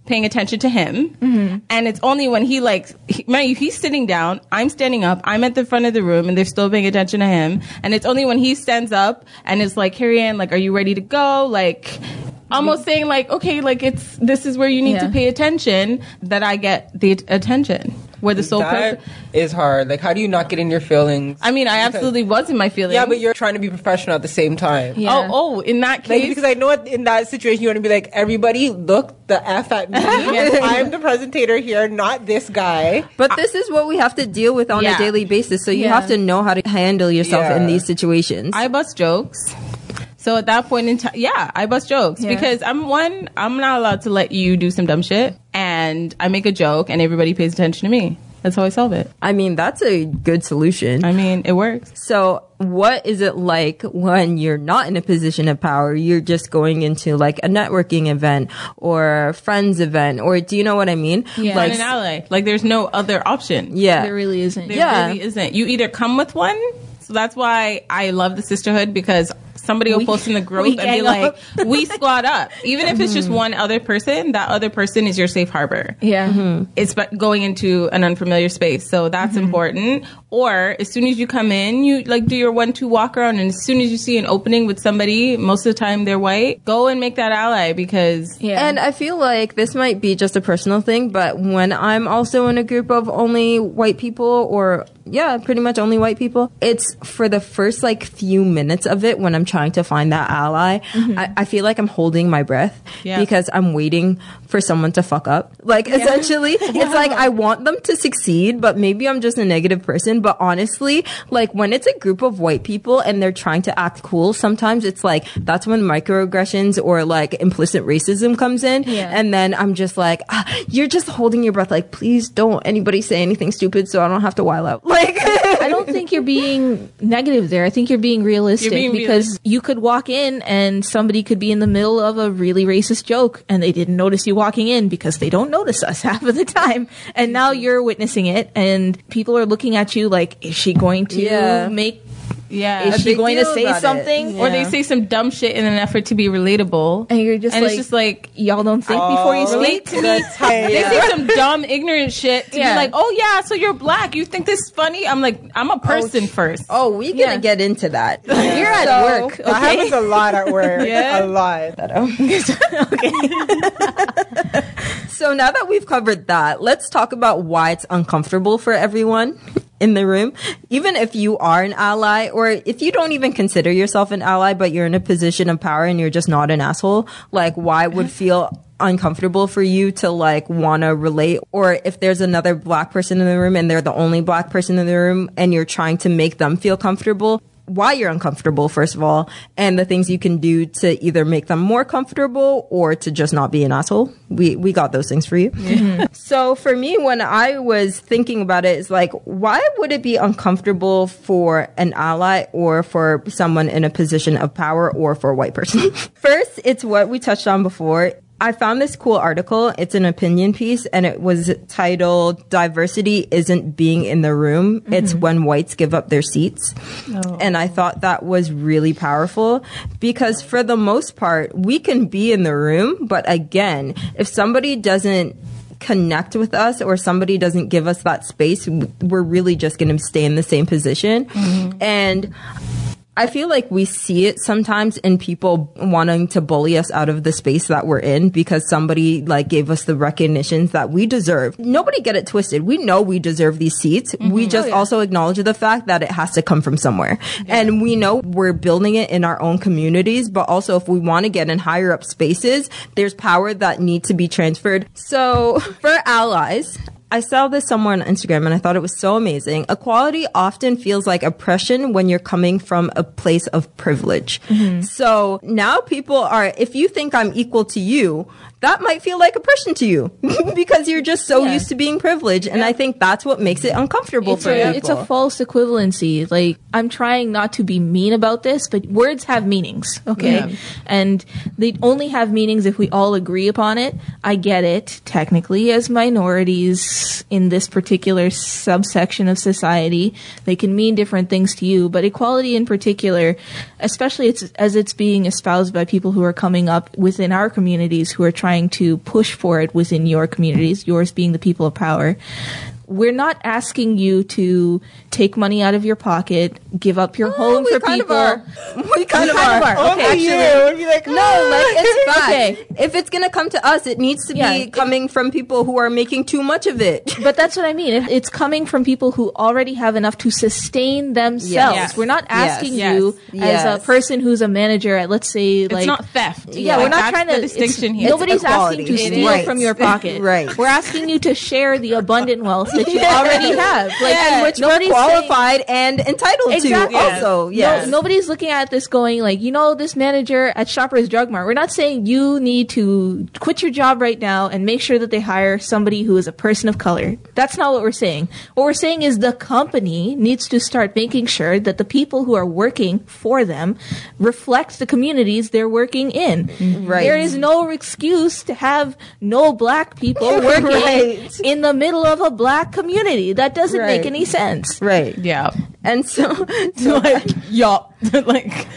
paying attention to him. Mm-hmm. And it's only when he, like, he, mind you, he's sitting down, I'm standing up, I'm at the front of the room, and they're still paying attention to him. And it's only when he stands up and it's like, Carrie Ann, like, are you ready to go? Like, almost saying, like, okay, like, it's this is where you need yeah. to pay attention, that I get the attention. Where the sole person is hard. Like, how do you not get in your feelings? I mean, I because, absolutely was in my feelings. Yeah, but you're trying to be professional at the same time. Yeah. Oh, oh, in that case. Like, because I know in that situation, you want to be like, everybody look the F at me. Yes. I'm the presentator here, not this guy. But I- this is what we have to deal with on yeah. a daily basis. So you yeah. have to know how to handle yourself yeah. in these situations. I bust jokes. So at that point in time, yeah, I bust jokes yeah. because I'm one, I'm not allowed to let you do some dumb shit. And I make a joke and everybody pays attention to me. That's how I solve it. I mean, that's a good solution. I mean, it works. So what is it like when you're not in a position of power? You're just going into like a networking event or a friends event, or do you know what I mean? Yeah. Like an ally. Like there's no other option. Yeah. There really isn't. There yeah. really isn't. You either come with one. So that's why I love the sisterhood, because somebody will we, post in the group and be like, up. we squad up. Even if it's just one other person, that other person is your safe harbor. Yeah. Mm-hmm. It's going into an unfamiliar space. So that's mm-hmm. important. Or as soon as you come in, you like do your one, two walk around. And as soon as you see an opening with somebody, most of the time they're white, go and make that ally because. Yeah. And I feel like this might be just a personal thing, but when I'm also in a group of only white people or yeah, pretty much only white people, it's for the first like few minutes of it when I'm trying to find that ally, mm-hmm. I, I feel like I'm holding my breath yeah. because I'm waiting for someone to fuck up. Like yeah. essentially, yeah. it's like I want them to succeed, but maybe I'm just a negative person. But honestly, like when it's a group of white people and they're trying to act cool, sometimes it's like that's when microaggressions or like implicit racism comes in. Yeah. And then I'm just like, ah, you're just holding your breath. Like, please don't anybody say anything stupid so I don't have to wild out. Like, I don't think you're being negative there. I think you're being realistic you're being because realistic. You could walk in and somebody could be in the middle of a really racist joke and they didn't notice you walking in because they don't notice us half of the time. And now you're witnessing it and people are looking at you like, is she going to yeah. make... Yeah, is she going to say something? Yeah. Or they say some dumb shit in an effort to be relatable. And you're just and like, it's just like, y'all don't think oh, before you speak to me. Yeah. They say some dumb, ignorant shit to yeah. be like, oh yeah, so you're black. You think this is funny? I'm like, I'm a person oh, first. Oh, we're going to yeah. get into that. Yeah. You're at so, work. Okay? That happens a lot at work. Yeah. A lot. Okay. So now that we've covered that, let's talk about why it's uncomfortable for everyone in the room. Even if you are an ally, or if you don't even consider yourself an ally, but you're in a position of power and you're just not an asshole, like why would feel uncomfortable for you to like want to relate? Or if there's another black person in the room and they're the only black person in the room and you're trying to make them feel comfortable, why you're uncomfortable, first of all, and the things you can do to either make them more comfortable or to just not be an asshole. We we got those things for you. Mm-hmm. So for me, when I was thinking about it, it's like, why would it be uncomfortable for an ally or for someone in a position of power or for a white person? First, it's what we touched on before. I found this cool article. It's an opinion piece, and it was titled "Diversity Isn't Being in the Room. Mm-hmm. It's When Whites Give Up Their Seats." Oh. And I thought that was really powerful because for the most part, we can be in the room. But again, if somebody doesn't connect with us or somebody doesn't give us that space, we're really just going to stay in the same position. Mm-hmm. And I feel like we see it sometimes in people wanting to bully us out of the space that we're in because somebody like gave us the recognitions that we deserve. Nobody get it twisted. We know we deserve these seats. Mm-hmm. We just oh, yeah. also acknowledge the fact that it has to come from somewhere. Yeah. And we know we're building it in our own communities, but also if we want to get in higher up spaces, there's power that needs to be transferred. So for allies, I saw this somewhere on Instagram and I thought it was so amazing. Equality often feels like oppression when you're coming from a place of privilege. Mm-hmm. So now people are, if you think I'm equal to you, that might feel like oppression to you because you're just so yeah. used to being privileged. And yeah. I think that's what makes it uncomfortable it's for a, people. It's a false equivalency. Like, I'm trying not to be mean about this, but words have meanings, okay? Yeah. And they only have meanings if we all agree upon it. I get it, technically, as minorities in this particular subsection of society, they can mean different things to you, but equality in particular, especially it's, as it's being espoused by people who are coming up within our communities, who are trying to push for it within your communities, yours being the people of power. We're not asking you to take money out of your pocket, give up your oh, home for kind people. Of are. We kind we of kind are. Of are. Okay, actually, you. Be like, oh. No, like it's fine. Okay. If it's going to come to us, it needs to yeah, be coming it, from people who are making too much of it. But that's what I mean. If it's coming from people who already have enough to sustain themselves. Yes. We're not asking yes. you yes. as a person who's a manager at, let's say, like... It's not theft. Yeah, like, we're not trying to... Distinction here. Nobody's asking to steal right. from your pocket. Right. We're asking you to share the abundant wealth that you yeah. already have. Like, yeah. which nobody's qualified saying, and entitled exactly. to also. Yes. No, nobody's looking at this going like, you know, this manager at Shoppers Drug Mart. We're not saying you need to quit your job right now and make sure that they hire somebody who is a person of color. That's not what we're saying. What we're saying is the company needs to start making sure that the people who are working for them reflect the communities they're working in. Right. There is no excuse to have no black people working right. in the middle of a black community. That doesn't right. make any sense. Right. Yeah. And so, so like, y'all, like,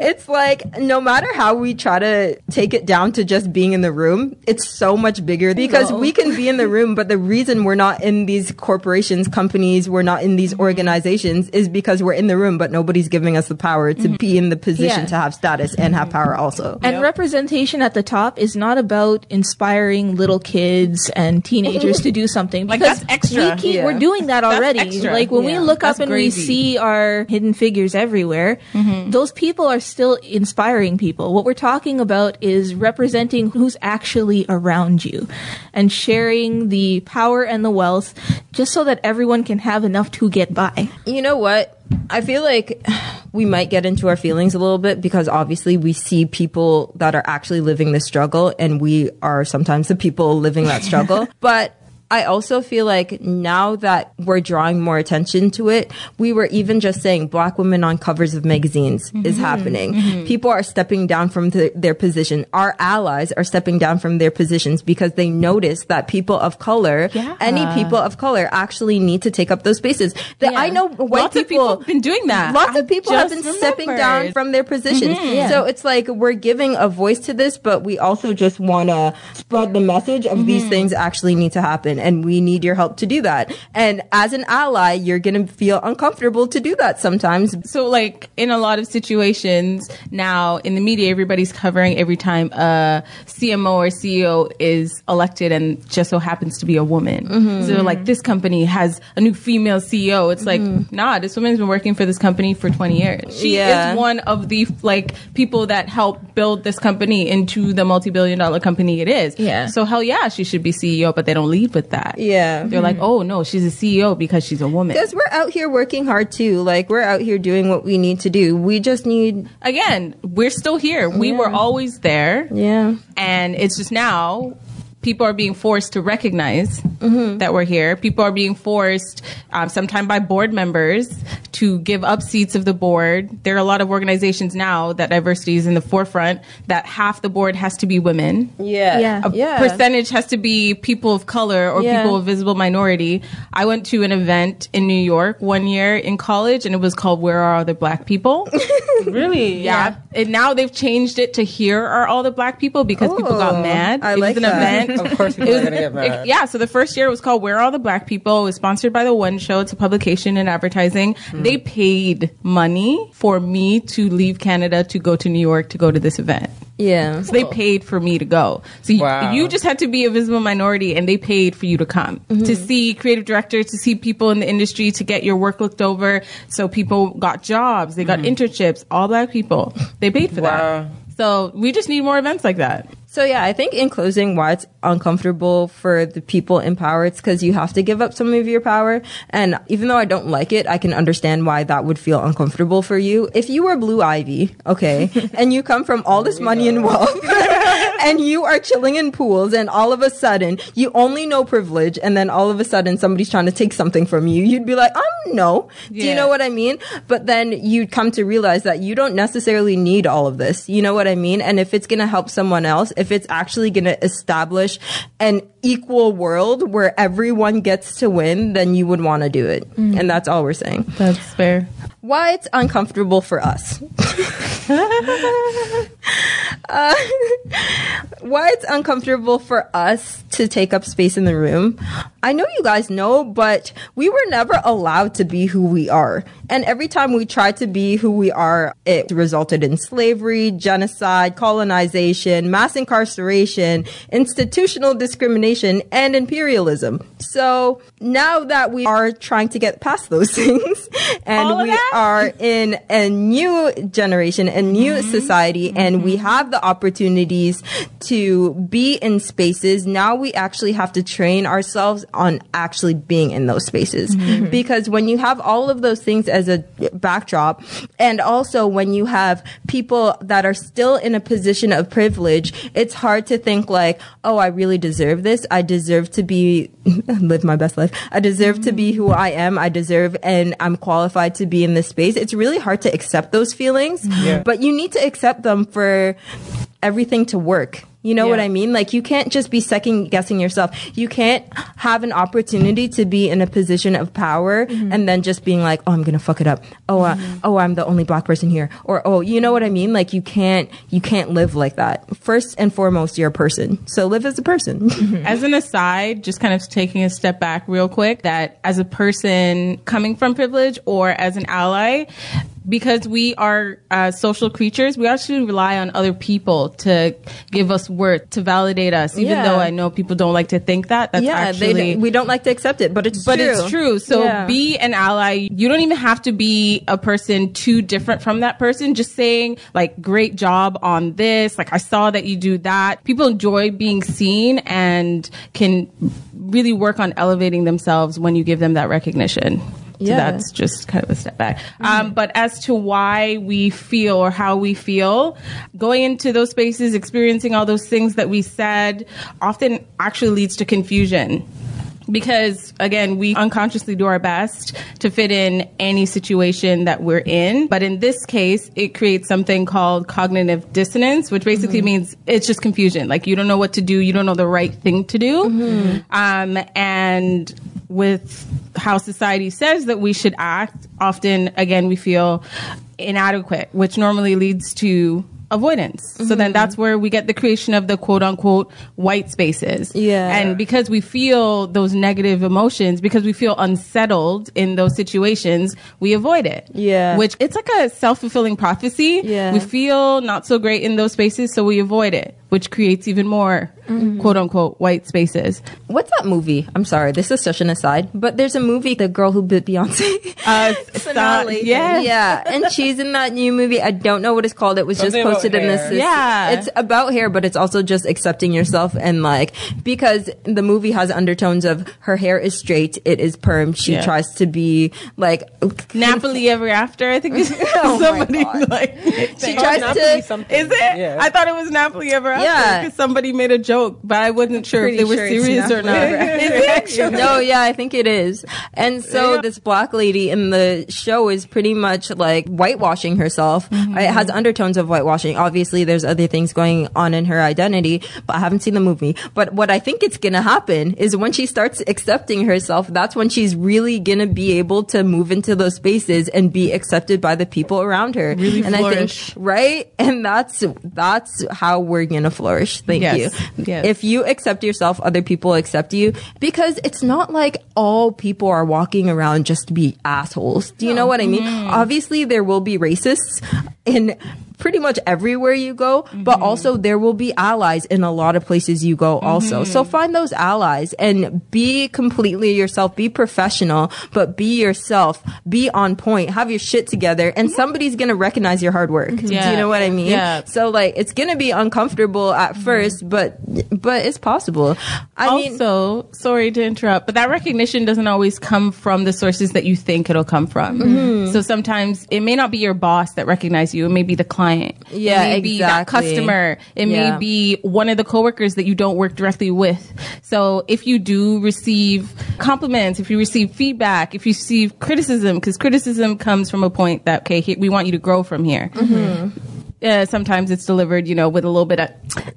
it's like, no matter how we try to take it down to just being in the room, it's so much bigger because no. we can be in the room, but the reason we're not in these corporations, companies, we're not in these organizations is because we're in the room, but nobody's giving us the power to mm-hmm. be in the position yeah. to have status and have power also. And yep. representation at the top is not about inspiring little kids and teenagers to do something. Like, that's extra. We keep, yeah. we're doing that already. Like, when yeah. we look that's up and crazy. We see our hidden figures everywhere, mm-hmm. those people are still inspiring people. What we're talking about is representing who's actually around you and sharing the power and the wealth just so that everyone can have enough to get by. You know what? I feel like we might get into our feelings a little bit because obviously we see people that are actually living the struggle and we are sometimes the people living that struggle. But I also feel like now that we're drawing more attention to it, we were even just saying black women on covers of magazines mm-hmm. is happening. Mm-hmm. People are stepping down from th- their position. Our allies are stepping down from their positions because they notice that people of color, yeah. any people of color, actually need to take up those spaces. That yeah. I know white lots people, of people have been doing that. Lots I of people have been remembered. stepping down from their positions. Mm-hmm. Yeah. So it's like we're giving a voice to this, but we also just want to spread the message of mm-hmm. these things actually need to happen. And we need your help to do that. And as an ally, you're going to feel uncomfortable to do that sometimes. So like in a lot of situations now in the media, everybody's covering every time a C M O or C E O is elected and just so happens to be a woman. Mm-hmm. So like this company has a new female C E O. It's like, mm-hmm. nah, this woman's been working for this company for twenty years. She yeah. is one of the like people that helped build this company into the multi-billion dollar company it is. Yeah. So hell yeah, she should be C E O, but they don't lead with that. Yeah. They're mm-hmm. like, oh no, she's a C E O because she's a woman. Because we're out here working hard too. Like we're out here doing what we need to do. We just need... Again, we're still here. We yeah. were always there. Yeah. And it's just now... People are being forced to recognize mm-hmm. that we're here. People are being forced, um, sometimes by board members, to give up seats of the board. There are a lot of organizations now that diversity is in the forefront, that half the board has to be women. Yeah. yeah. A yeah. percentage has to be people of color or yeah. people of visible minority. I went to an event in New York one year in college, and it was called Where Are All the Black People? Really? Yeah. yeah. And now they've changed it to Here Are All the Black People because Ooh, people got mad. I it like was an that. event. Of course people are going to get mad. It, yeah, so the first year it was called Where Are All the Black People? It was sponsored by The One Show. It's a publication and advertising. Mm. They paid money for me to leave Canada to go to New York to go to this event. Yeah. So cool. They paid for me to go. So wow. you, you just had to be a visible minority and they paid for you to come. Mm-hmm. To see creative directors, to see people in the industry, to get your work looked over. So people got jobs. They got mm. internships. All black people. They paid for wow. that. So we just need more events like that. So yeah, I think in closing, why it's uncomfortable for the people in power, it's because you have to give up some of your power. And even though I don't like it, I can understand why that would feel uncomfortable for you. If you were Blue Ivy, okay, and you come from all this money and wealth, and you are chilling in pools, and all of a sudden, you only know privilege, and then all of a sudden, somebody's trying to take something from you, you'd be like, um, no. Yeah. Do you know what I mean? But then you'd come to realize that you don't necessarily need all of this. You know what I mean? And if it's going to help someone else, if If it's actually going to establish an equal world where everyone gets to win, then you would want to do it. Mm. And that's all we're saying. That's fair. Why it's uncomfortable for us. uh, why it's uncomfortable for us to take up space in the room. I know you guys know, but we were never allowed to be who we are. And every time we tried to be who we are, it resulted in slavery, genocide, colonization, mass incarceration, institutional discrimination, and imperialism. So now that we are trying to get past those things, and we that? are in a new generation, a new mm-hmm. society, and mm-hmm. we have the the opportunities to be in spaces. Now we actually have to train ourselves on actually being in those spaces. Mm-hmm. Because when you have all of those things as a backdrop, and also when you have people that are still in a position of privilege, it's hard to think like, oh, I really deserve this. I deserve to be, live my best life. I deserve mm-hmm. to be who I am. I deserve, and I'm qualified to be in this space. It's really hard to accept those feelings, yeah. but you need to accept them for everything to work. You know yeah. what I mean? Like, you can't just be second guessing yourself. You can't have an opportunity to be in a position of power mm-hmm. and then just being like, oh, I'm going to fuck it up. Oh, uh, mm-hmm. oh, I'm the only black person here. Or, oh, you know what I mean? Like, you can't, you can't live like that. First and foremost, you're a person. So live as a person. Mm-hmm. As an aside, just kind of taking a step back real quick, that as a person coming from privilege or as an ally, because we are uh, social creatures, we actually rely on other people to give us worth, to validate us. Even yeah. though I know people don't like to think that. That's yeah, actually they don't, we don't like to accept it, but it's but true. But it's true. So yeah. be an ally. You don't even have to be a person too different from that person. Just saying like, great job on this. Like, I saw that you do that. People enjoy being seen and can really work on elevating themselves when you give them that recognition. So yeah. that's just kind of a step back. Mm-hmm. Um, but as to why we feel or how we feel, going into those spaces, experiencing all those things that we said, often actually leads to confusion. Because, again, we unconsciously do our best to fit in any situation that we're in. But in this case, it creates something called cognitive dissonance, which basically mm-hmm. means it's just confusion. Like, you don't know what to do. You don't know the right thing to do. Mm-hmm. Um, and with how society says that we should act, often, again, we feel inadequate, which normally leads to avoidance. Mm-hmm. So then that's where we get the creation of the quote unquote white spaces. Yeah. And because we feel those negative emotions, because we feel unsettled in those situations, we avoid it. Yeah. Which it's like a self-fulfilling prophecy. Yeah. We feel not so great in those spaces, so we avoid it, which creates even more mm-hmm. quote unquote white spaces. What's that movie? I'm sorry, this is such an aside, but there's a movie, The Girl Who Bit Beyonce. Uh, finale. Yeah. Yeah. And she's in that new movie. I don't know what it's called. It was Something just posted in this. Yeah. It's about hair, but it's also just accepting yourself. And like, because the movie has undertones of her hair is straight, it is perm. She yeah. tries to be like Napoli Ever After. I think it's oh somebody like, it's she tries Napoli to, something. Is it? Yeah. I thought it was Napoli Ever After. Yeah, because somebody made a joke, but I wasn't sure Pretty if they were sure serious or not. Is it? No, yeah, I think it is. And so yeah. this black lady in the show is pretty much like whitewashing herself. Mm-hmm. It has undertones of whitewashing. Obviously, there's other things going on in her identity, but I haven't seen the movie. But what I think it's gonna happen is when she starts accepting herself, that's when she's really gonna be able to move into those spaces and be accepted by the people around her. Really and flourish. I think, right? And that's that's how we're gonna flourish. Thank yes. you. Yes. If you accept yourself, other people accept you, because it's not like all people are walking around just to be assholes. Do you no. know what I mean? Mm. Obviously, there will be racists in pretty much everywhere you go, mm-hmm. but also there will be allies in a lot of places you go also. Mm-hmm. So find those allies and be completely yourself, be professional, but be yourself, be on point, have your shit together, and somebody's gonna recognize your hard work. Yeah. Do you know what I mean? Yeah. So like, it's gonna be uncomfortable at mm-hmm. first, but but it's possible. I also, mean, sorry to interrupt, but that recognition doesn't always come from the sources that you think it'll come from. Mm-hmm. So sometimes it may not be your boss that recognizes you, it may be the client. Client. Yeah, it may be exactly. that customer. It yeah. may be one of the coworkers that you don't work directly with. So if you do receive compliments, if you receive feedback, if you receive criticism, because criticism comes from a point that, okay, here, we want you to grow from here. Mm-hmm. Uh, sometimes it's delivered, you know, with a little bit of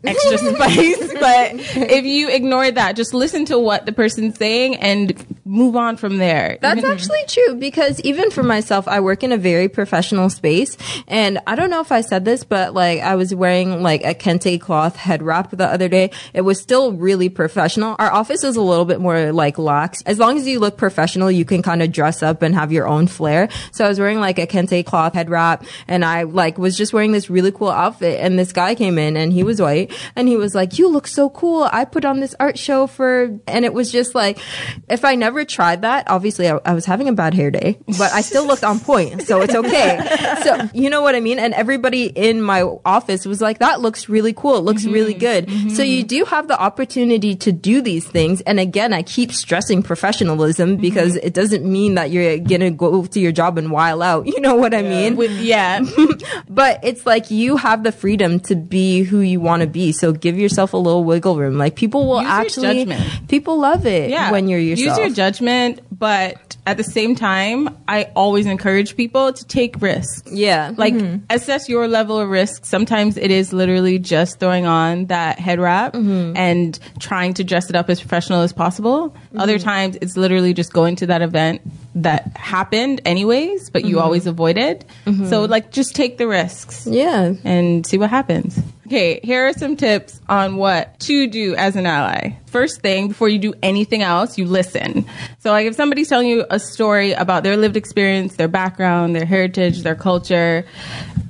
extra spice. But if you ignore that, just listen to what the person's saying and move on from there. That's actually true, because even for myself, I work in a very professional space. And I don't know if I said this, but like, I was wearing like a kente cloth head wrap the other day. It was still really professional. Our office is a little bit more like lax. As long as you look professional, you can kind of dress up and have your own flair. So I was wearing like a kente cloth head wrap, and I like was just wearing this really cool outfit, and this guy came in, and he was white, and he was like, you look so cool, I put on this art show for, and it was just like, if I never ever tried that, obviously I, I was having a bad hair day, but I still looked on point, so it's okay. So you know what I mean? And everybody in my office was like, that looks really cool. It looks mm-hmm. really good. Mm-hmm. So you do have the opportunity to do these things. And again, I keep stressing professionalism because mm-hmm. it doesn't mean that you're going to go to your job and while out. You know what I yeah. mean? With, yeah. But it's like you have the freedom to be who you want to be. So give yourself a little wiggle room. Like people will Use actually, people love it yeah. when you're yourself. Use your judgment, but at the same time, I always encourage people to take risks. Yeah. Like mm-hmm. assess your level of risk. Sometimes it is literally just throwing on that head wrap mm-hmm. and trying to dress it up as professional as possible. Mm-hmm. Other times it's literally just going to that event that happened anyways, but you mm-hmm. always avoided. Mm-hmm. So like just take the risks. Yeah. And see what happens. Okay, here are some tips on what to do as an ally. First thing, before you do anything else, you listen. So like if somebody's telling you a story about their lived experience, their background, their heritage, their culture,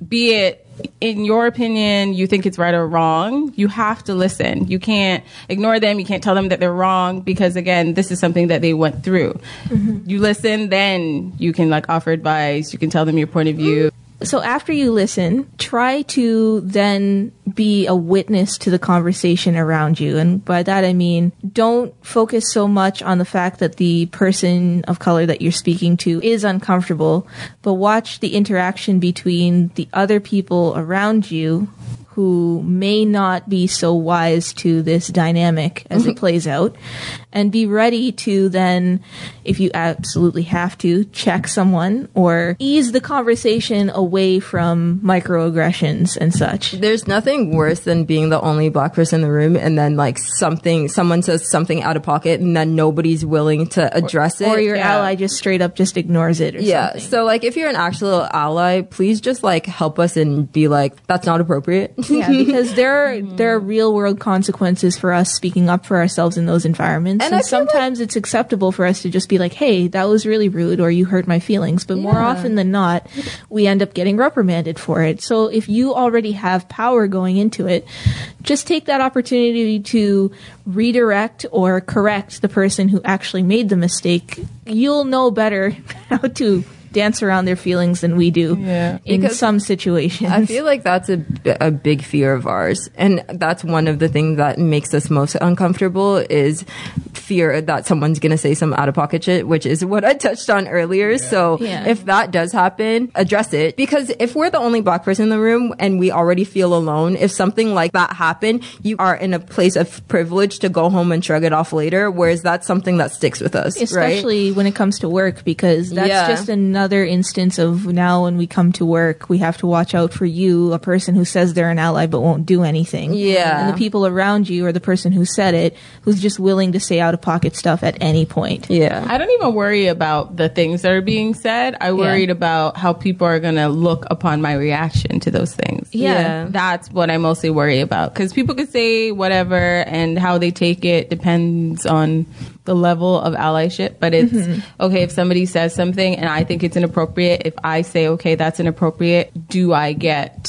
be it in your opinion you think it's right or wrong, you have to listen. You can't ignore them. You can't tell them that they're wrong because, again, this is something that they went through. Mm-hmm. You listen, then you can like offer advice. You can tell them your point of view. So after you listen, try to then be a witness to the conversation around you. And by that, I mean, don't focus so much on the fact that the person of color that you're speaking to is uncomfortable, but watch the interaction between the other people around you who may not be so wise to this dynamic as it plays out, and be ready to then, if you absolutely have to, check someone or ease the conversation away from microaggressions and such. There's nothing worse than being the only black person in the room and then like something, someone says something out of pocket and then nobody's willing to address or, it. Or your yeah. ally just straight up just ignores it or yeah. something. Yeah, so like if you're an actual ally, please just like help us and be like, that's not appropriate. Yeah, because there are, there are real world consequences for us speaking up for ourselves in those environments. And, and sometimes like, it's acceptable for us to just be like, hey, that was really rude or you hurt my feelings. But yeah. more often than not, we end up getting reprimanded for it. So if you already have power going into it, just take that opportunity to redirect or correct the person who actually made the mistake. You'll know better how to dance around their feelings than we do yeah. in because some situations. I feel like that's a, a big fear of ours. And that's one of the things that makes us most uncomfortable is fear that someone's going to say some out-of-pocket shit, which is what I touched on earlier. Yeah. So yeah. if that does happen, address it. Because if we're the only black person in the room and we already feel alone, if something like that happened, you are in a place of privilege to go home and shrug it off later, whereas that's something that sticks with us. Especially right? when it comes to work, because that's yeah. just another Another instance of now when we come to work, we have to watch out for you, a person who says they're an ally but won't do anything. Yeah. And the people around you or the person who said it who's just willing to say out-of-pocket stuff at any point. Yeah. I don't even worry about the things that are being said. I worried yeah. about how people are going to look upon my reaction to those things. Yeah. yeah. That's what I mostly worry about, because people could say whatever and how they take it depends on the level of allyship, but it's mm-hmm. okay if somebody says something and I think it's inappropriate. If I say, okay, that's inappropriate, do I get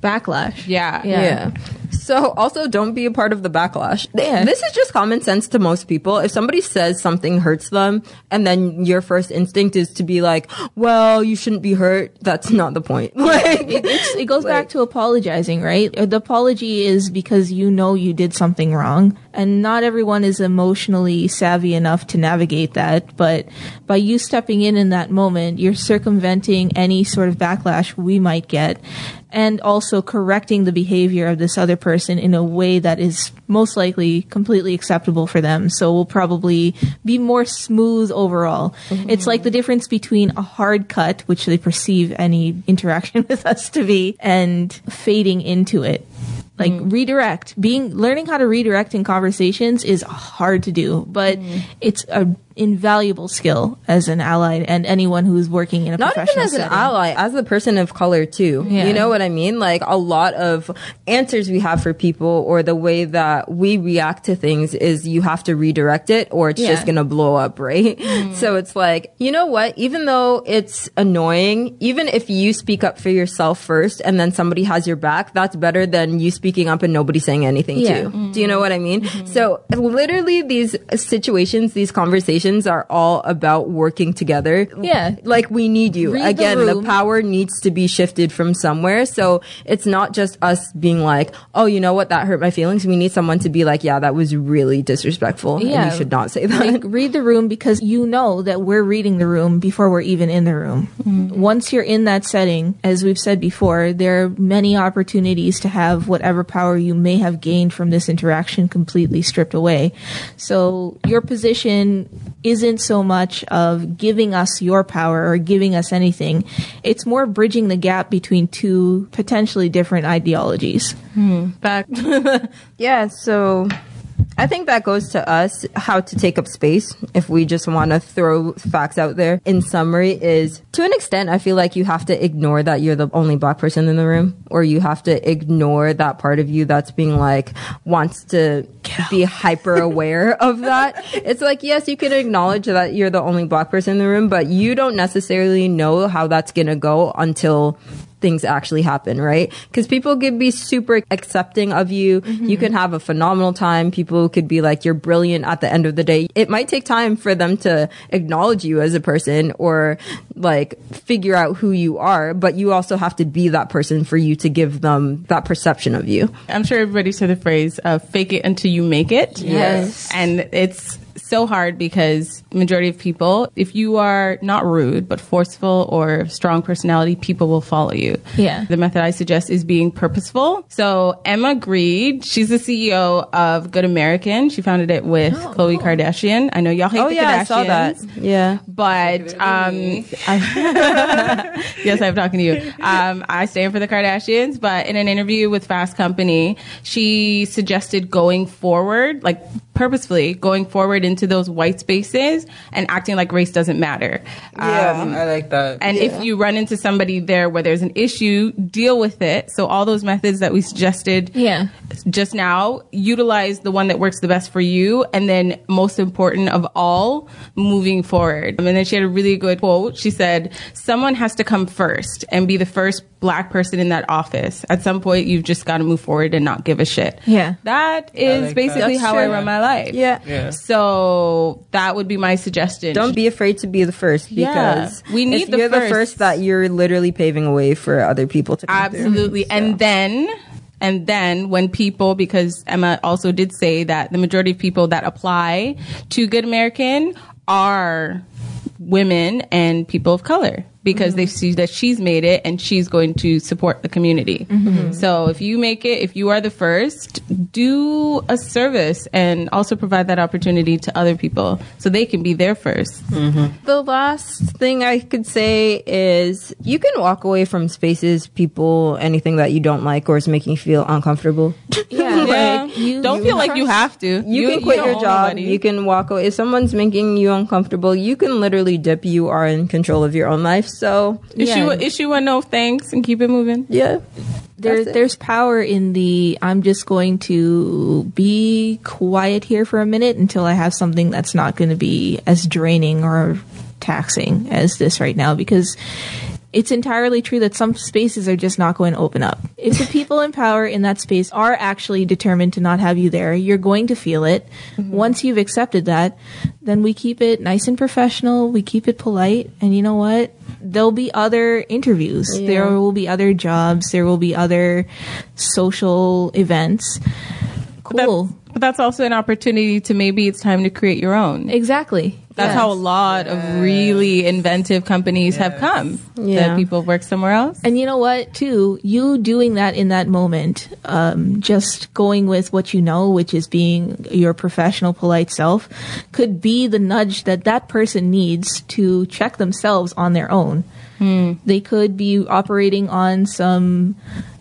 backlash? Yeah. Yeah. yeah. So also don't be a part of the backlash. Yeah. This is just common sense to most people. If somebody says something hurts them and then your first instinct is to be like, well, you shouldn't be hurt, that's not the point. Like, it, it's, it goes like, back to apologizing, right? The apology is because you know you did something wrong, and not everyone is emotionally savvy enough to navigate that. But by you stepping in in that moment, you're circumventing any sort of backlash we might get, and also correcting the behavior of this other person in a way that is most likely completely acceptable for them. So we'll probably be more smooth overall. Mm-hmm. It's like the difference between a hard cut, which they perceive any interaction with us to be, and fading into it. Like mm. redirect, being, learning how to redirect in conversations is hard to do, but mm. it's an invaluable skill as an ally and anyone who's working in a Not professional even as setting. An ally, as a person of color too. Yeah. You know what I mean? Like a lot of answers we have for people or the way that we react to things is you have to redirect it or it's yeah. just going to blow up, right? Mm. So it's like, you know what? Even though it's annoying, even if you speak up for yourself first and then somebody has your back, that's better than you speak speaking up and nobody saying anything yeah. to you. Mm-hmm. Do you know what I mean? Mm-hmm. So literally these situations, these conversations musicians are all about working together. Yeah. Like, we need you. Read Again, the, the power needs to be shifted from somewhere. So it's not just us being like, oh, you know what? That hurt my feelings. We need someone to be like, yeah, that was really disrespectful. Yeah. And you should not say that. Like, read the room, because you know that we're reading the room before we're even in the room. Mm-hmm. Once you're in that setting, as we've said before, there are many opportunities to have whatever power you may have gained from this interaction completely stripped away. So your position isn't so much of giving us your power or giving us anything. It's more bridging the gap between two potentially different ideologies. Hmm. Back. Yeah, so I think that goes to us, how to take up space, if we just want to throw facts out there. In summary is, to an extent, I feel like you have to ignore that you're the only black person in the room, or you have to ignore that part of you that's being like, wants to be hyper aware of that. It's like, yes, you can acknowledge that you're the only black person in the room, but you don't necessarily know how that's going to go until things actually happen, right? Because people could be super accepting of you. Mm-hmm. You can have a phenomenal time. People could be like, you're brilliant at the end of the day. It might take time for them to acknowledge you as a person or like figure out who you are, but you also have to be that person for you to give them that perception of you. I'm sure everybody's heard the phrase, uh, fake it until you make it. Yes. And it's so hard because majority of people, if you are not rude but forceful or strong personality, people will follow you. Yeah. The method I suggest is being purposeful. So Emma Greed, she's the C E O of Good American. She founded it with oh, Khloe cool. Kardashian. I know y'all hate oh, the yeah, Kardashians. I saw that. Yeah. But um, I, yes, I'm talking to you. Um, I stand for the Kardashians. But in an interview with Fast Company, she suggested going forward, like purposefully going forward into those white spaces and acting like race doesn't matter. Yeah, um, I like that. And yeah. if you run into somebody there where there's an issue, deal with it. So all those methods that we suggested yeah. just now, utilize the one that works the best for you. And then most important of all, moving forward. And then she had a really good quote. She said, someone has to come first and be the first black person in that office. At some point, you've just got to move forward and not give a shit. Yeah. That is like basically that. how true. I run my life. Life. Yeah. yeah. So that would be my suggestion. Don't be afraid to be the first, because yeah. we need if the you're first. the first that you're literally paving a way for other people to come Absolutely. Through, so. And then and then when people, because Emma also did say that the majority of people that apply to Good American are women and people of color, because mm-hmm. they see that she's made it and she's going to support the community. Mm-hmm. So if you make it, if you are the first, do a service and also provide that opportunity to other people so they can be there first. Mm-hmm. The last thing I could say is you can walk away from spaces, people, anything that you don't like or is making you feel uncomfortable. Yeah. like, yeah. You, don't you feel like you have to. You, you can quit you your job. Nobody. You can walk away. If someone's making you uncomfortable, you can literally dip. You are in control of your own life. So issue yeah. issue a no thanks and keep it moving. Yeah. There's there's power in the I'm just going to be quiet here for a minute until I have something that's not going to be as draining or taxing as this right now, because it's entirely true that some spaces are just not going to open up. If the people in power in that space are actually determined to not have you there, you're going to feel it. Mm-hmm. Once you've accepted that, then we keep it nice and professional. We keep it polite. And you know what? There'll be other interviews. Yeah. There will be other jobs. There will be other social events. Cool. But that's, but that's also an opportunity to maybe it's time to create your own. Exactly. That's yes. how a lot yes. of really inventive companies yes. have come. Yeah. That people work somewhere else. And you know what, too? You doing that in that moment, um, just going with what you know, which is being your professional, polite self, could be the nudge that that person needs to check themselves on their own. Hmm. They could be operating on some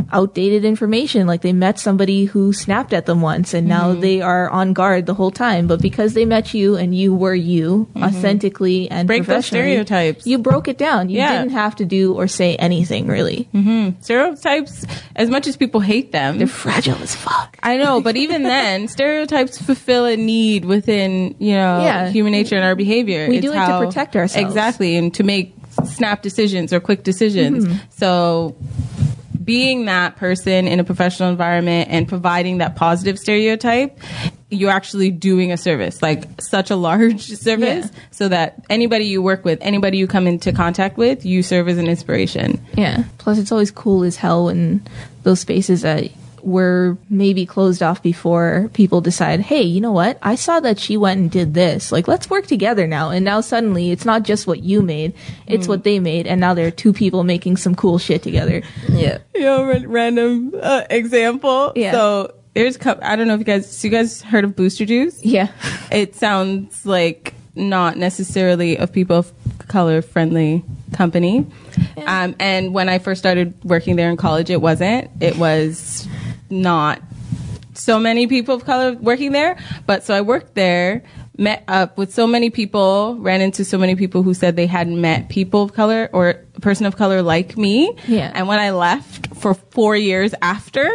outdated information, like they met somebody who snapped at them once and now mm-hmm. they are on guard the whole time, but because they met you and you were you mm-hmm. authentically and break those stereotypes, you broke it down. You yeah. didn't have to do or say anything, really. Mm-hmm. Stereotypes, as much as people hate them, they're fragile as fuck. I know, but even then stereotypes fulfill a need within, you know, yeah. human nature and our behavior. We it's do it how, to protect ourselves, exactly, and to make snap decisions or quick decisions. Mm-hmm. So being that person in a professional environment and providing that positive stereotype you're actually doing a service, like such a large service, yeah. so that anybody you work with, anybody you come into contact with, you serve as an inspiration. Yeah. Plus, it's always cool as hell when those spaces that were maybe closed off before, people decide, hey, you know what? I saw that she went and did this. Like, let's work together now. And now suddenly it's not just what you made, it's mm. what they made. And now there are two people making some cool shit together. Yeah. You know, r- random uh, example. Yeah. So there's, I don't know if you guys, so you guys heard of Booster Juice? Yeah. It sounds like not necessarily a people of color friendly company. Yeah. Um, and when I first started working there in college, it wasn't. It was not so many people of color working there, but so I worked there, met up with so many people, ran into so many people who said they hadn't met people of color or a person of color like me. Yeah. And when I left for four years after,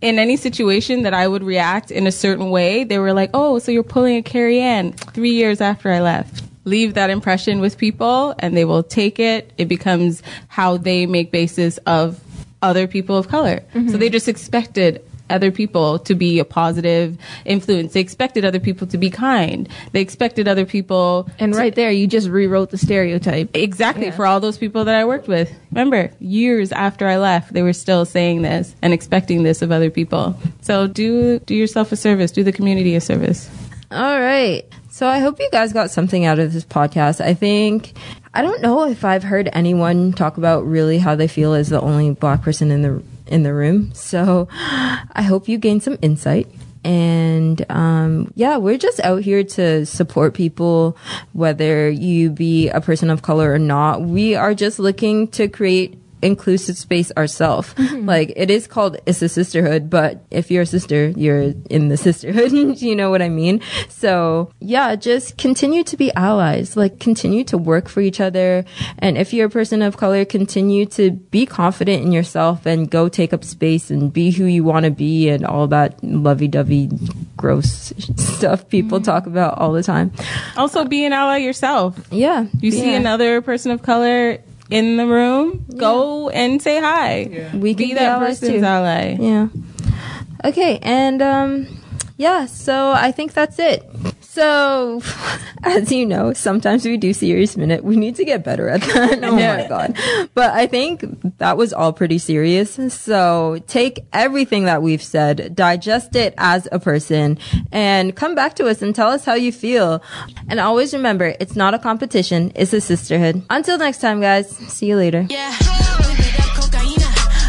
in any situation that I would react in a certain way, they were like, oh, so you're pulling a Carrie Ann three years after I left. Leave that impression with people and they will take it. It becomes how they make basis of other people of color. Mm-hmm. So they just expected other people to be a positive influence. They expected other people to be kind. They expected other people. And to- right there, you just rewrote the stereotype. Exactly. Yeah. For all those people that I worked with. Remember, years after I left, they were still saying this and expecting this of other people. So do, do yourself a service. Do the community a service. All right. So I hope you guys got something out of this podcast. I think, I don't know if I've heard anyone talk about really how they feel as the only black person in the in the room. So I hope you gained some insight. And um, yeah, we're just out here to support people, whether you be a person of color or not. We are just looking to create inclusive space ourselves. Mm-hmm. Like, it is called It's a Sisterhood, but if you're a sister, you're in the sisterhood. You know what I mean? So yeah, just continue to be allies, like continue to work for each other. And if you're a person of color, continue to be confident in yourself and go take up space and be who you want to be and all that lovey-dovey gross stuff people mm-hmm. talk about all the time. Also, be an ally yourself. Yeah. You see yeah. another person of color in the room, yeah. go and say hi. Yeah. We can be that person's ally. Yeah. Okay, and um, yeah, so I think that's it. So, as you know, sometimes we do Serious Minute. We need to get better at that. Oh my God. But I think that was all pretty serious. So take everything that we've said, digest it as a person, and come back to us and tell us how you feel. And always remember, it's not a competition. It's a sisterhood. Until next time, guys. See you later. Yeah.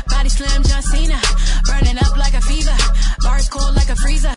Body slam, John Cena. Burning up like a fever. Bars cold like a freezer.